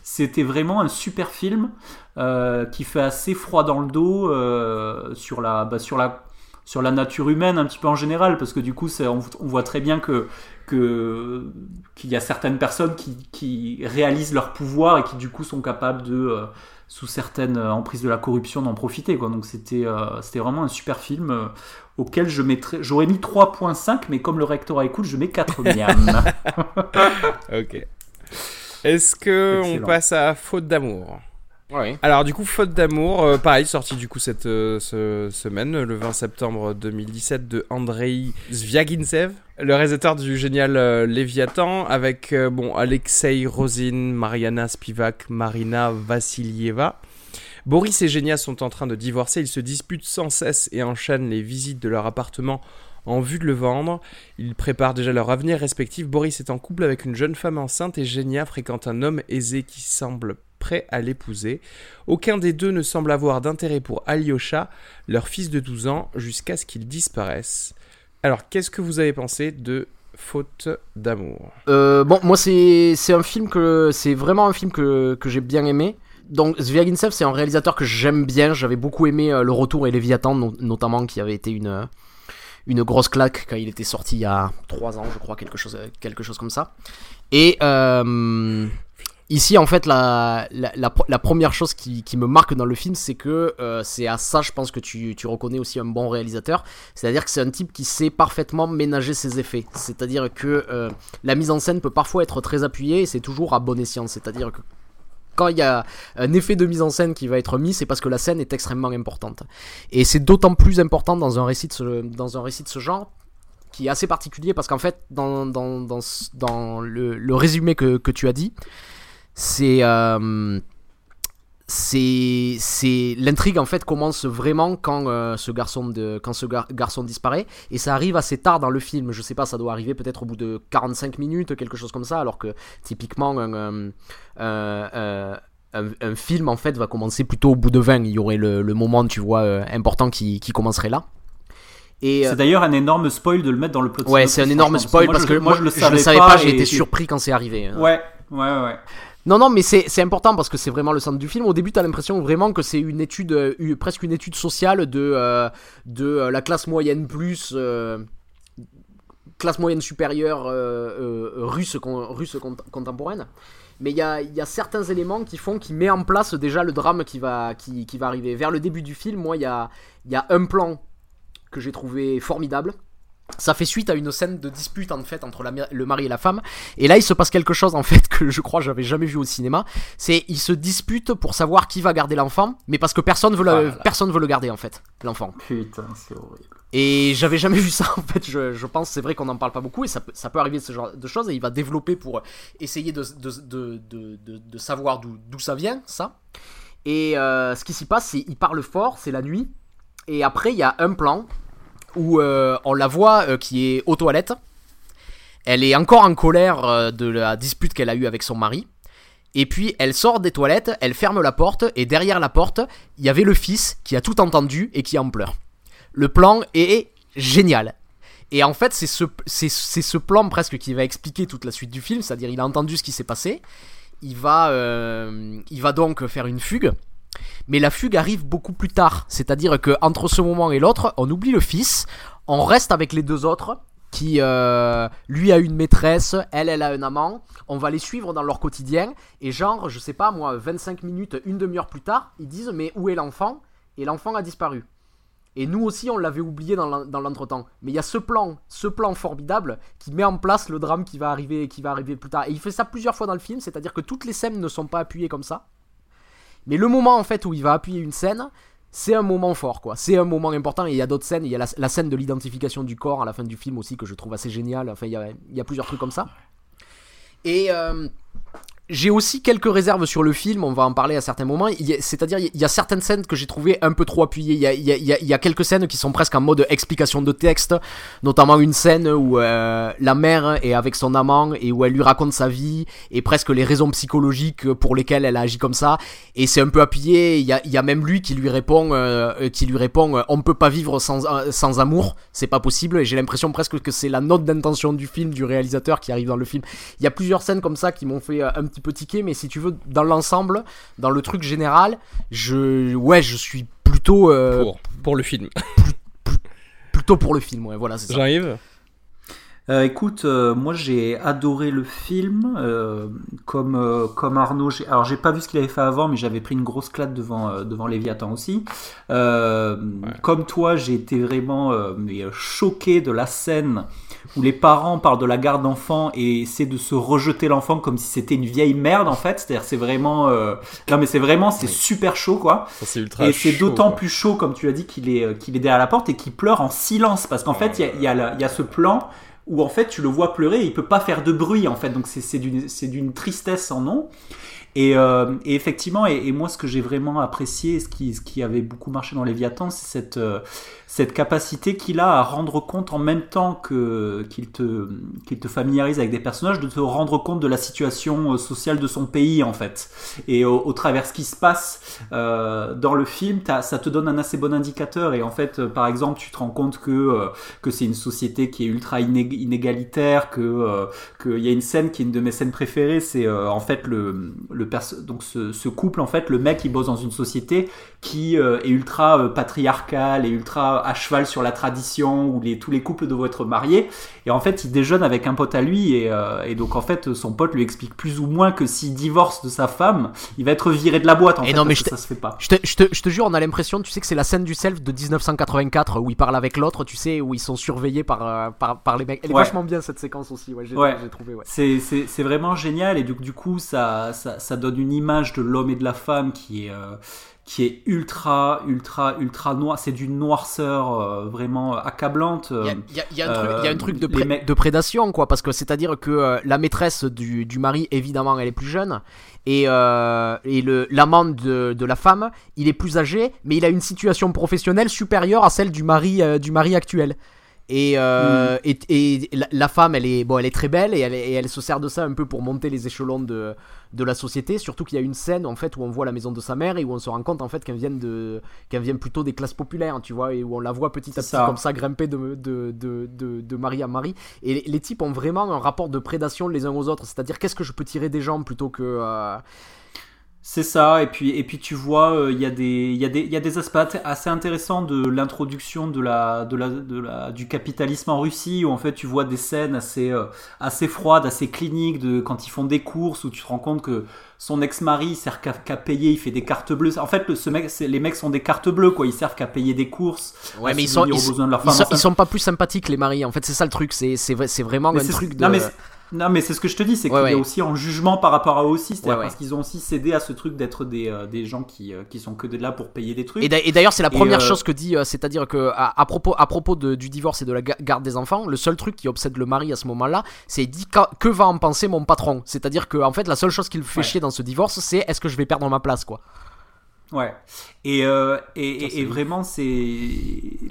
c'était vraiment un super film qui fait assez froid dans le dos sur la nature humaine un petit peu en général, parce que du coup on voit très bien qu'il y a certaines personnes qui réalisent leur pouvoir et qui du coup sont capables de sous certaines emprises de la corruption d'en profiter, quoi. Donc c'était vraiment un super film auquel j'aurais mis 3.5, mais comme le rectorat écoute, je mets 4 miams. Ok. Est-ce que on passe à Faute d'amour? Ouais. Alors du coup, Faute d'amour, pareil, sorti du coup cette semaine, le 20 septembre 2017, de Andreï Zvyagintsev, le réalisateur du génial Léviathan, avec Alexei Rosin, Mariana Spivak, Marina Vassilieva. Boris et Genia sont en train de divorcer, ils se disputent sans cesse et enchaînent les visites de leur appartement en vue de le vendre. Ils préparent déjà leur avenir respectif. Boris est en couple avec une jeune femme enceinte et Genia fréquente un homme aisé qui semble prêt à l'épouser. Aucun des deux ne semble avoir d'intérêt pour Alyosha, leur fils de 12 ans, jusqu'à ce qu'ils disparaissent. Alors, qu'est-ce que vous avez pensé de Faute d'amour? Moi, c'est vraiment un film que j'ai bien aimé. Donc Zvyagintsev, c'est un réalisateur que j'aime bien. J'avais beaucoup aimé Le Retour et Léviathan, notamment, qui avait été une grosse claque quand il était sorti il y a 3 ans, je crois, quelque chose comme ça. Et ici, en fait, la première chose qui me marque dans le film, c'est que c'est à ça, je pense, que tu reconnais aussi un bon réalisateur. C'est-à-dire que c'est un type qui sait parfaitement ménager ses effets. C'est-à-dire que la mise en scène peut parfois être très appuyée et c'est toujours à bon escient. C'est-à-dire que quand il y a un effet de mise en scène qui va être mis, c'est parce que la scène est extrêmement importante. Et c'est d'autant plus important dans un récit de ce genre, qui est assez particulier, parce qu'en fait, dans le résumé que tu as dit, c'est l'intrigue, en fait, commence vraiment quand ce garçon disparaît, et ça arrive assez tard dans le film. Je sais pas, ça doit arriver peut-être au bout de 45 minutes, quelque chose comme ça, alors que typiquement un film, en fait, va commencer plutôt au bout de 20. Il y aurait le moment, tu vois, important qui commencerait là. Et c'est d'ailleurs un énorme spoil de le mettre dans le plot. Ouais, c'est un énorme spoil, parce que moi je le savais pas, j'ai été surpris quand c'est arrivé. Ouais. Non, mais c'est important, parce que c'est vraiment le centre du film. Au début, t'as l'impression vraiment que c'est une étude, presque une étude sociale de la classe moyenne plus, classe moyenne supérieure russe contemporaine. Mais il y a certains éléments qui met en place déjà le drame qui va arriver. Vers le début du film, moi, il y a un plan que j'ai trouvé formidable. Ça fait suite à une scène de dispute, en fait, entre le mari et la femme. Et là, il se passe quelque chose, en fait, que je crois que j'avais jamais vu au cinéma. C'est ils se disputent pour savoir qui va garder l'enfant, mais parce que personne veut le garder, en fait, l'enfant. Putain, c'est horrible. Et j'avais jamais vu ça, en fait. Je pense, c'est vrai qu'on n'en parle pas beaucoup, et ça peut arriver, ce genre de choses. Et il va développer pour essayer de savoir d'où ça vient, ça. Et ce qui s'y passe, c'est il parle fort, c'est la nuit. Et après, il y a un plan où on la voit qui est aux toilettes. Elle est encore en colère de la dispute qu'elle a eue avec son mari. Et puis, elle sort des toilettes, elle ferme la porte. Et derrière la porte, il y avait le fils qui a tout entendu et qui en pleure. Le plan est génial. Et en fait, c'est ce plan presque qui va expliquer toute la suite du film. C'est-à-dire, il a entendu ce qui s'est passé. Il va donc faire une fugue. Mais la fugue arrive beaucoup plus tard, c'est-à-dire qu'entre ce moment et l'autre, on oublie le fils, on reste avec les deux autres, qui lui a une maîtresse, elle a un amant, on va les suivre dans leur quotidien, et genre, je sais pas moi, 25 minutes, une demi-heure plus tard, ils disent mais où est l'enfant ? Et l'enfant a disparu. Et nous aussi, on l'avait oublié dans l'entretemps. Mais il y a ce plan formidable qui met en place le drame qui va arriver plus tard. Et il fait ça plusieurs fois dans le film, c'est-à-dire que toutes les scènes ne sont pas appuyées comme ça. Mais le moment, en fait, où il va appuyer une scène, c'est un moment fort, quoi. C'est un moment important. Et il y a d'autres scènes. Il y a la scène de l'identification du corps à la fin du film aussi, que je trouve assez géniale. Enfin, il y a plusieurs trucs comme ça. Et J'ai aussi quelques réserves sur le film, on va en parler à certains moments. C'est-à-dire, il y a certaines scènes que j'ai trouvées un peu trop appuyées. Il y a quelques scènes qui sont presque en mode explication de texte, notamment une scène où la mère est avec son amant et où elle lui raconte sa vie et presque les raisons psychologiques pour lesquelles elle a agi comme ça. Et c'est un peu appuyé. Il y a même lui qui lui répond, on ne peut pas vivre sans amour, c'est pas possible. Et j'ai l'impression presque que c'est la note d'intention du film, du réalisateur qui arrive dans le film. Il y a plusieurs scènes comme ça qui m'ont fait un petit peu tiquer, mais si tu veux, dans l'ensemble, dans le truc général, je suis plutôt pour le film. Plutôt pour le film, ouais, voilà, c'est ça. J'arrive. Écoute, moi j'ai adoré le film, comme Arnaud. Alors j'ai pas vu ce qu'il avait fait avant, mais j'avais pris une grosse claque devant Léviathan aussi. Ouais. Comme toi, j'ai été vraiment choqué de la scène où les parents parlent de la garde d'enfant et essaient de se rejeter l'enfant comme si c'était une vieille merde en fait. C'est-à-dire c'est vraiment non mais c'est vraiment c'est super chaud quoi. Ça, c'est ultra et chaud, c'est d'autant quoi. Plus chaud comme tu as dit qu'il est derrière la porte et qu'il pleure en silence parce qu'en fait il y a ce plan où en fait tu le vois pleurer et il peut pas faire de bruit en fait, donc c'est d'une tristesse sans nom. Et effectivement, et moi ce que j'ai vraiment apprécié, ce qui avait beaucoup marché dans Léviathan, c'est cette capacité qu'il a à rendre compte en même temps qu'il te familiarise avec des personnages, de te rendre compte de la situation sociale de son pays en fait. Et au travers ce qui se passe dans le film, ça te donne un assez bon indicateur. Et en fait, par exemple, tu te rends compte que c'est une société qui est ultra inégalitaire, que y a une scène qui est une de mes scènes préférées, c'est en fait donc ce couple en fait, le mec il bosse dans une société qui est ultra patriarcale et ultra à cheval sur la tradition où tous les couples doivent être mariés, et en fait il déjeune avec un pote à lui et donc en fait son pote lui explique plus ou moins que s'il divorce de sa femme il va être viré de la boîte en et fait non, mais parce que ça se fait pas. Je te jure, on a l'impression, tu sais, que c'est la scène du Self de 1984 où il parle avec l'autre, tu sais, où ils sont surveillés par les mecs. Elle est vachement bien cette séquence aussi, j'ai trouvé. C'est vraiment génial, et du coup ça donne une image de l'homme et de la femme qui est ultra noir. C'est d'une noirceur vraiment accablante. Il y a un truc de prédation quoi, parce que c'est-à-dire que la maîtresse du mari, évidemment elle est plus jeune, et l'amant de la femme il est plus âgé, mais il a une situation professionnelle supérieure à celle du mari actuel. Et la femme, elle est très belle, et elle se sert de ça un peu pour monter les échelons de la société. Surtout qu'il y a une scène en fait où on voit la maison de sa mère et où on se rend compte en fait qu'elle vient plutôt des classes populaires, tu vois, et où on la voit petit à petit comme ça grimper de mari à mari. Et les types ont vraiment un rapport de prédation les uns aux autres, c'est-à-dire qu'est-ce que je peux tirer des gens plutôt que C'est ça, et puis tu vois, il y a des aspects assez intéressants de l'introduction du capitalisme en Russie, où en fait tu vois des scènes assez froides, assez cliniques, quand ils font des courses, où tu te rends compte que son ex-mari sert qu'à payer, il fait des cartes bleues. En fait, les mecs sont des cartes bleues, quoi. Ils servent qu'à payer des courses. Ouais, mais ils sont pas plus sympathiques, les maris. En fait, c'est ça le truc. C'est vraiment mais un c'est, truc de. Non, mais c'est ce que je te dis, c'est qu'il y a aussi en jugement par rapport à eux aussi. C'est-à-dire parce qu'ils ont aussi cédé à ce truc d'être des gens qui sont que de là pour payer des trucs. Et d'ailleurs, c'est la première chose que dit, c'est-à-dire que à propos du divorce et de la garde des enfants, le seul truc qui obsède le mari à ce moment-là, c'est il dit que va en penser mon patron. C'est-à-dire que en fait, la seule chose qui le fait chier dans ce divorce, c'est est-ce que je vais perdre ma place, quoi. Ouais. Et vraiment, c'est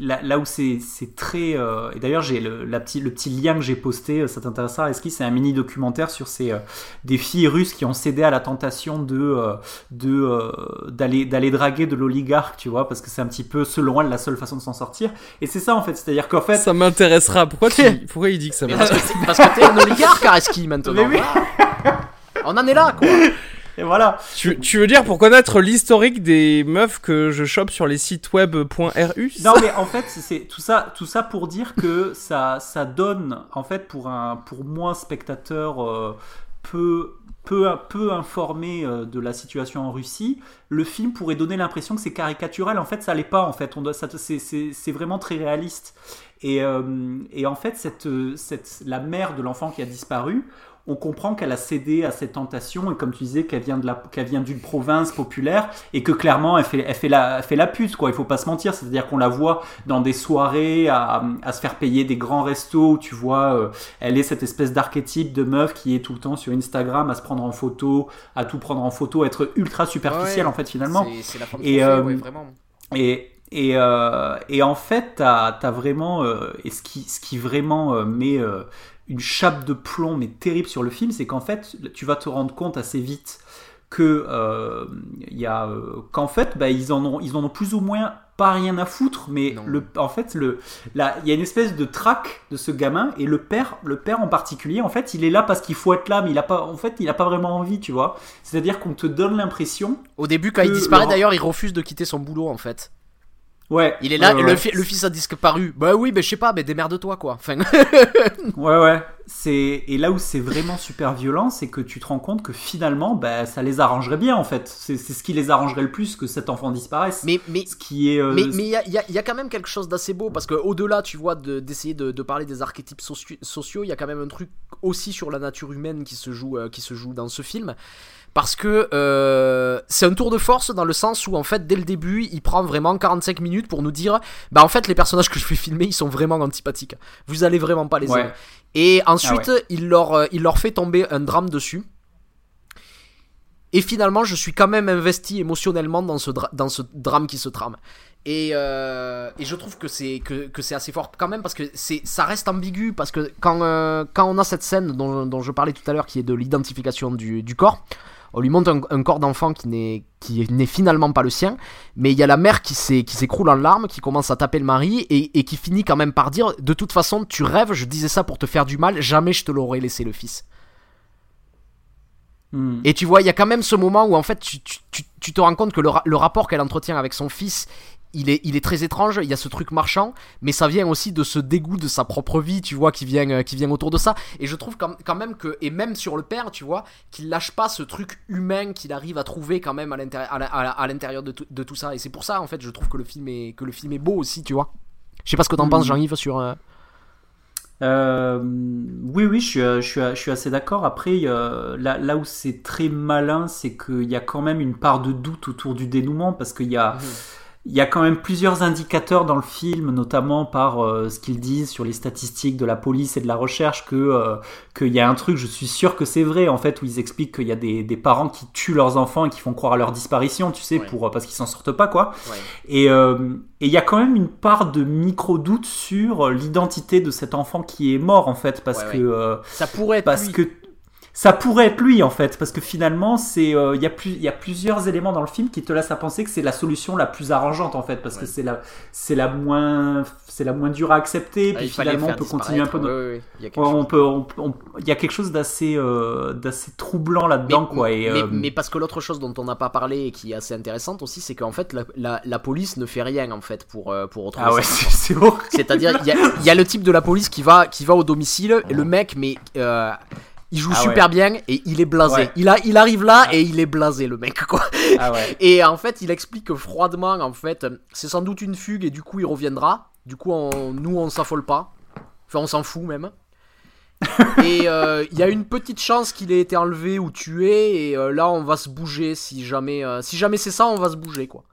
là où c'est très. Et d'ailleurs, j'ai le petit lien que j'ai posté. Ça t'intéressera, Areski, c'est un mini documentaire sur des filles russes qui ont cédé à la tentation d'aller draguer de l'oligarque, tu vois, parce que c'est un petit peu, selon elle, la seule façon de s'en sortir. Et c'est ça en fait, c'est-à-dire qu'en fait. Ça m'intéressera. Pourquoi il dit que ça m'intéresse? Parce que t'es un oligarque, Areski, maintenant. Mais oui. On en est là, quoi. Et voilà. Tu veux dire pour connaître l'historique des meufs que je chope sur les sites web.ru ? Non mais en fait c'est tout ça pour dire que ça donne en fait pour moi spectateur peu informé de la situation en Russie, le film pourrait donner l'impression que c'est caricatural. En fait, ça l'est pas. En fait, c'est vraiment très réaliste. Et en fait, la mère de l'enfant qui a disparu, on comprend qu'elle a cédé à cette tentation, et comme tu disais, qu'elle vient d'une province populaire, et que clairement elle fait la pute, quoi. Il faut pas se mentir, c'est-à-dire qu'on la voit dans des soirées à se faire payer des grands restos où tu vois, elle est cette espèce d'archétype de meuf qui est tout le temps sur Instagram à se prendre en photo, à tout prendre en photo, à être ultra superficielle, ouais, en fait, finalement. C'est la forme de ça, ouais, vraiment. Et en fait, t'as vraiment, et ce qui vraiment met une chape de plomb mais terrible sur le film, c'est qu'en fait tu vas te rendre compte assez vite que qu'en fait ils en ont plus ou moins pas rien à foutre, mais il y a une espèce de traque de ce gamin, et le père en particulier, en fait il est là parce qu'il faut être là, mais il a pas vraiment envie, tu vois. C'est-à-dire qu'on te donne l'impression au début quand il disparaît, d'ailleurs il refuse de quitter son boulot, en fait. Ouais, il est là, le fils a disparu. Bah oui, mais je sais pas, mais démerde-toi, quoi. Enfin... ouais. Et là où c'est vraiment super violent, c'est que tu te rends compte que finalement, bah, ça les arrangerait bien, en fait. C'est ce qui les arrangerait le plus, que cet enfant disparaisse. Mais ce qui est. Mais il y a quand même quelque chose d'assez beau, parce que au-delà, tu vois, d'essayer de parler des archétypes sociaux, il y a quand même un truc aussi sur la nature humaine qui se joue dans ce film. Parce que c'est un tour de force dans le sens où, en fait, dès le début, il prend vraiment 45 minutes pour nous dire « Bah, en fait, les personnages que je vais filmer, ils sont vraiment antipathiques. Vous allez vraiment pas les aimer. » Et ensuite, il leur fait tomber un drame dessus. Et finalement, je suis quand même investi émotionnellement dans ce drame qui se trame. Et je trouve que c'est assez fort quand même, parce que ça reste ambigu, parce que quand on a cette scène dont je parlais tout à l'heure, qui est de l'identification du corps, on lui montre un corps d'enfant qui n'est finalement pas le sien, mais il y a la mère qui s'écroule en larmes, qui commence à taper le mari, et qui finit quand même par dire « De toute façon, tu rêves, je disais ça pour te faire du mal, jamais je te l'aurais laissé, le fils. » Et tu vois, il y a quand même ce moment où en fait tu te rends compte que le rapport qu'elle entretient avec son fils, il est très étrange. Il y a ce truc marchand, mais ça vient aussi de ce dégoût de sa propre vie, tu vois, qui vient autour de ça. Et je trouve quand même que, et même sur le père, tu vois, qu'il lâche pas ce truc humain qu'il arrive à trouver quand même à l'intérieur de tout ça. Et c'est pour ça, en fait, je trouve que le film est beau aussi, tu vois. Je sais pas ce que t'en penses, Jean-Yves, sur... Oui, je suis assez d'accord. Après, là où c'est très malin, c'est qu'il y a quand même une part de doute autour du dénouement, parce qu'il y a... Il y a quand même plusieurs indicateurs dans le film, notamment par ce qu'ils disent sur les statistiques de la police et de la recherche, qu'il y a un truc, je suis sûr que c'est vrai, en fait, où ils expliquent qu'il y a des parents qui tuent leurs enfants et qui font croire à leur disparition, tu sais, parce qu'ils s'en sortent pas, quoi. Ouais. Et il y a quand même une part de micro-doute sur l'identité de cet enfant qui est mort, en fait, parce que... ça pourrait être parce lui. Que ça pourrait être lui, en fait, parce que finalement, il y a plusieurs éléments dans le film qui te laissent à penser que c'est la solution la plus arrangeante, en fait, parce que c'est la moins dure à accepter. Puis finalement, on peut continuer un peu. Il y a quelque chose d'assez troublant là-dedans, quoi. Mais parce que l'autre chose dont on n'a pas parlé et qui est assez intéressante aussi, c'est qu'en fait, la police ne fait rien, en fait, pour retrouver. Ah ouais, c'est horrible. C'est-à-dire, il y a le type de la police qui va au domicile, et le mec, mais. Il joue super bien et il est blasé. Ouais. Il arrive là et il est blasé, le mec, quoi. Ah ouais. Et en fait, il explique froidement, en fait, c'est sans doute une fugue et du coup, il reviendra. Du coup, nous, on s'affole pas. Enfin, on s'en fout même. Et il y a une petite chance qu'il ait été enlevé ou tué. Et là, on va se bouger. Si jamais c'est ça, on va se bouger, quoi.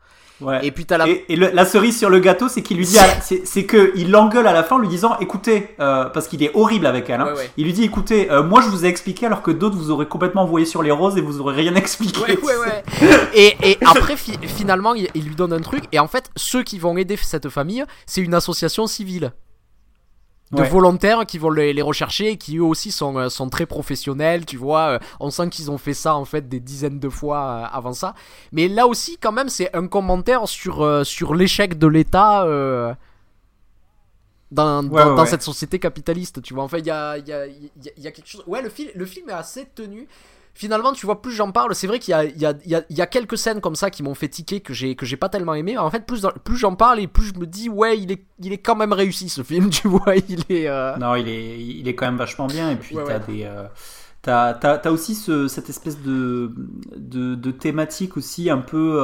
Ouais. Et puis la cerise sur le gâteau, c'est qu'il lui dit, c'est que il l'engueule à la fin en lui disant, écoutez, parce qu'il est horrible avec elle. Hein, il lui dit, écoutez, moi je vous ai expliqué alors que d'autres vous auraient complètement envoyé sur les roses et vous aurez rien expliqué. Ouais. Et après finalement il lui donne un truc, et en fait ceux qui vont aider cette famille, c'est une association civile de volontaires qui vont les rechercher, et qui eux aussi sont très professionnels, tu vois. On sent qu'ils ont fait ça, en fait, des dizaines de fois avant ça. Mais là aussi, quand même, c'est un commentaire sur l'échec de l'État dans cette société capitaliste, tu vois. Enfin, il y a quelque chose... Ouais, le film est assez tenu. Finalement, tu vois, plus j'en parle, c'est vrai qu'il y a quelques scènes comme ça qui m'ont fait tiquer, que j'ai pas tellement aimé. En fait, plus j'en parle et plus je me dis, ouais, il est quand même réussi, ce film, tu vois. Non, il est quand même vachement bien. Et puis t'as aussi cette espèce de thématique aussi un peu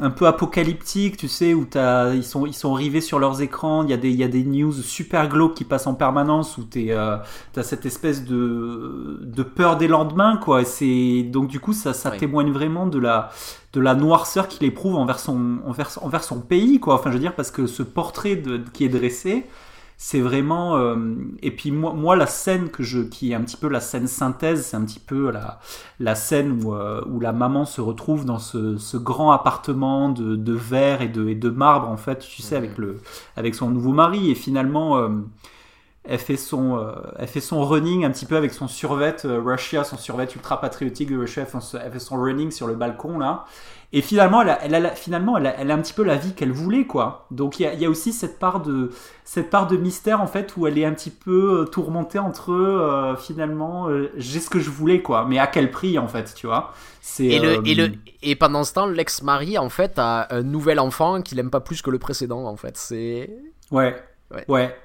un peu apocalyptique, tu sais, où ils sont rivés sur leurs écrans, il y a des news super glauques qui passent en permanence, où t'as cette espèce de peur des lendemains, quoi. Et c'est donc du coup ça oui. témoigne vraiment de la noirceur qu'il éprouve envers son pays, quoi. Enfin, je veux dire, parce que ce portrait qui est dressé, c'est vraiment et puis moi la scène qui est un petit peu la scène synthèse, c'est un petit peu la scène où la maman se retrouve dans ce grand appartement de verre et de marbre, en fait, tu sais, avec son nouveau mari, et finalement elle fait son running un petit peu avec son survêt Russia, son survêt ultra patriotique de Russia, elle fait son running sur le balcon là. Et finalement, elle a un petit peu la vie qu'elle voulait, quoi. Donc il y a aussi cette part de mystère, en fait, où elle est un petit peu tourmentée entre finalement j'ai ce que je voulais, quoi, mais à quel prix, en fait, tu vois. Et pendant ce temps, l'ex-mari, en fait, a un nouvel enfant qu'il aime pas plus que le précédent, en fait. C'est ouais.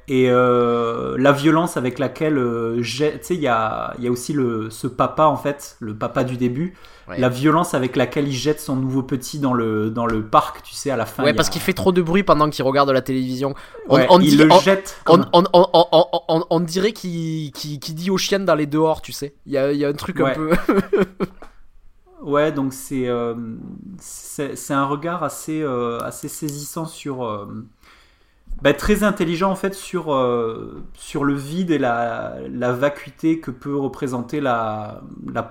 Et la violence avec laquelle tu sais, il y a aussi ce papa, en fait, le papa du début. Ouais. La violence avec laquelle il jette son nouveau petit dans le parc, tu sais, à la fin. Ouais, parce qu'il fait trop de bruit pendant qu'il regarde la télévision. Il le jette. On dirait qu'il dit aux chiennes d'aller dehors, tu sais. Il y a un truc un peu. Ouais, donc c'est un regard assez saisissant sur. Très intelligent, en fait, sur le vide et la vacuité que peut représenter la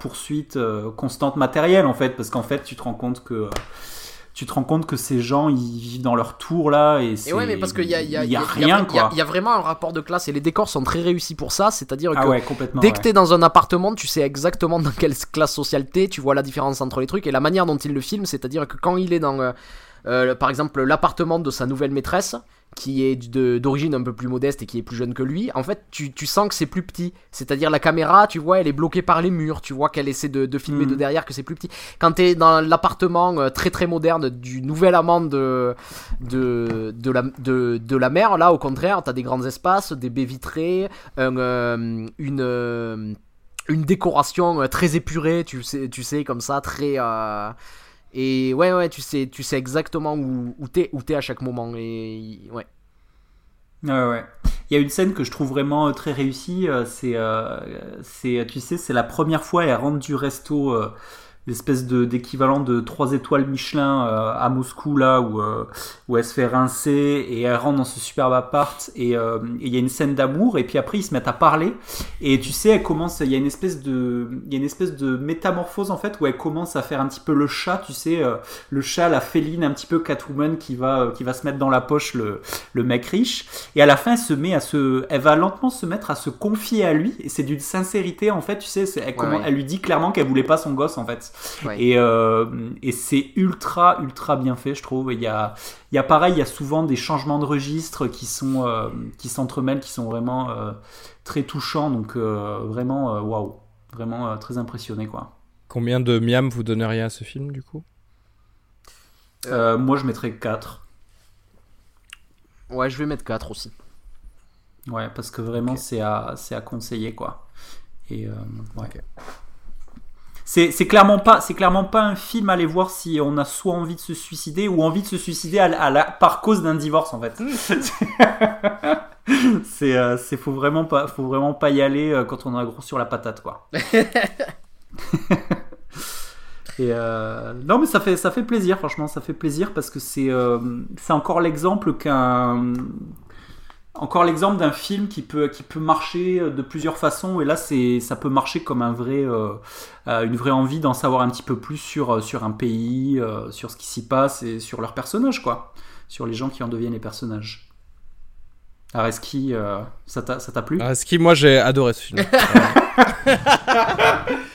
poursuite constante matérielle, en fait, parce qu'en fait tu te rends compte que ces gens, ils vivent dans leur tour là, et ouais, mais parce qu'il y a rien, quoi. Il y a vraiment un rapport de classe, et les décors sont très réussis pour ça, c'est-à-dire que dès que t'es dans un appartement, tu sais exactement dans quelle classe sociale t'es, tu vois la différence entre les trucs, et la manière dont il le filme, c'est-à-dire que quand il est dans par exemple l'appartement de sa nouvelle maîtresse, qui est d'origine un peu plus modeste et qui est plus jeune que lui, en fait tu sens que c'est plus petit, c'est-à-dire la caméra, tu vois, elle est bloquée par les murs, tu vois qu'elle essaie de filmer de derrière, que c'est plus petit. Quand t'es dans l'appartement très très moderne du nouvel amant de la mère, là au contraire t'as des grands espaces, des baies vitrées, une décoration très épurée, tu sais comme ça, très... Et ouais, tu sais exactement où t'es à chaque moment, et ouais. Ouais. Il y a une scène que je trouve vraiment très réussie, c'est tu sais, c'est la première fois elle rentre du resto, l'espèce d'équivalent de 3 étoiles Michelin à Moscou là, où elle se fait rincer, et elle rentre dans ce superbe appart, et il y a une scène d'amour, et puis après ils se mettent à parler, et tu sais, elle commence, il y a une espèce de métamorphose, en fait, où elle commence à faire un petit peu le chat, tu sais, le chat, la féline, un petit peu Catwoman, qui va se mettre dans la poche le mec riche, et à la fin elle va lentement se mettre à se confier à lui, et c'est d'une sincérité, en fait, tu sais, elle lui dit clairement qu'elle voulait pas son gosse, en fait. Ouais. Et c'est ultra ultra bien fait, je trouve. Il y a pareil, il y a souvent des changements de registre qui s'entremêlent, qui sont vraiment très touchants, donc vraiment waouh, vraiment très impressionné, quoi. Combien de miam vous donneriez à ce film, du coup? Moi je mettrais 4. Ouais, je vais mettre 4 aussi. Ouais, parce que vraiment c'est à conseiller, quoi. Et ouais. Okay. C'est clairement pas un film à aller voir si on a soit envie de se suicider ou envie de se suicider par cause d'un divorce, en fait. Faut vraiment pas y aller quand on a gros sur la patate, quoi. Et non, mais ça fait plaisir, franchement, ça fait plaisir, parce que c'est encore l'exemple d'un film qui peut marcher de plusieurs façons, et là ça peut marcher comme une vraie envie d'en savoir un petit peu plus sur un pays, sur ce qui s'y passe, et sur leurs personnages, quoi, sur les gens qui en deviennent les personnages. Areski, ça t'a plu? Areski, moi j'ai adoré ce film.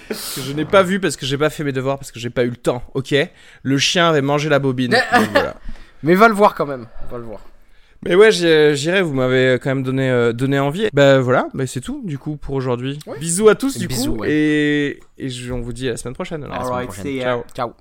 Je n'ai pas vu parce que j'ai pas fait mes devoirs, parce que j'ai pas eu le temps. Ok, le chien avait mangé la bobine. Donc voilà. Mais va le voir quand même, va le voir. Mais ouais, j'irai, vous m'avez quand même donné envie. Voilà, c'est tout du coup pour aujourd'hui. Ouais. Bisous à tous, et on vous dit à la semaine prochaine. Ciao.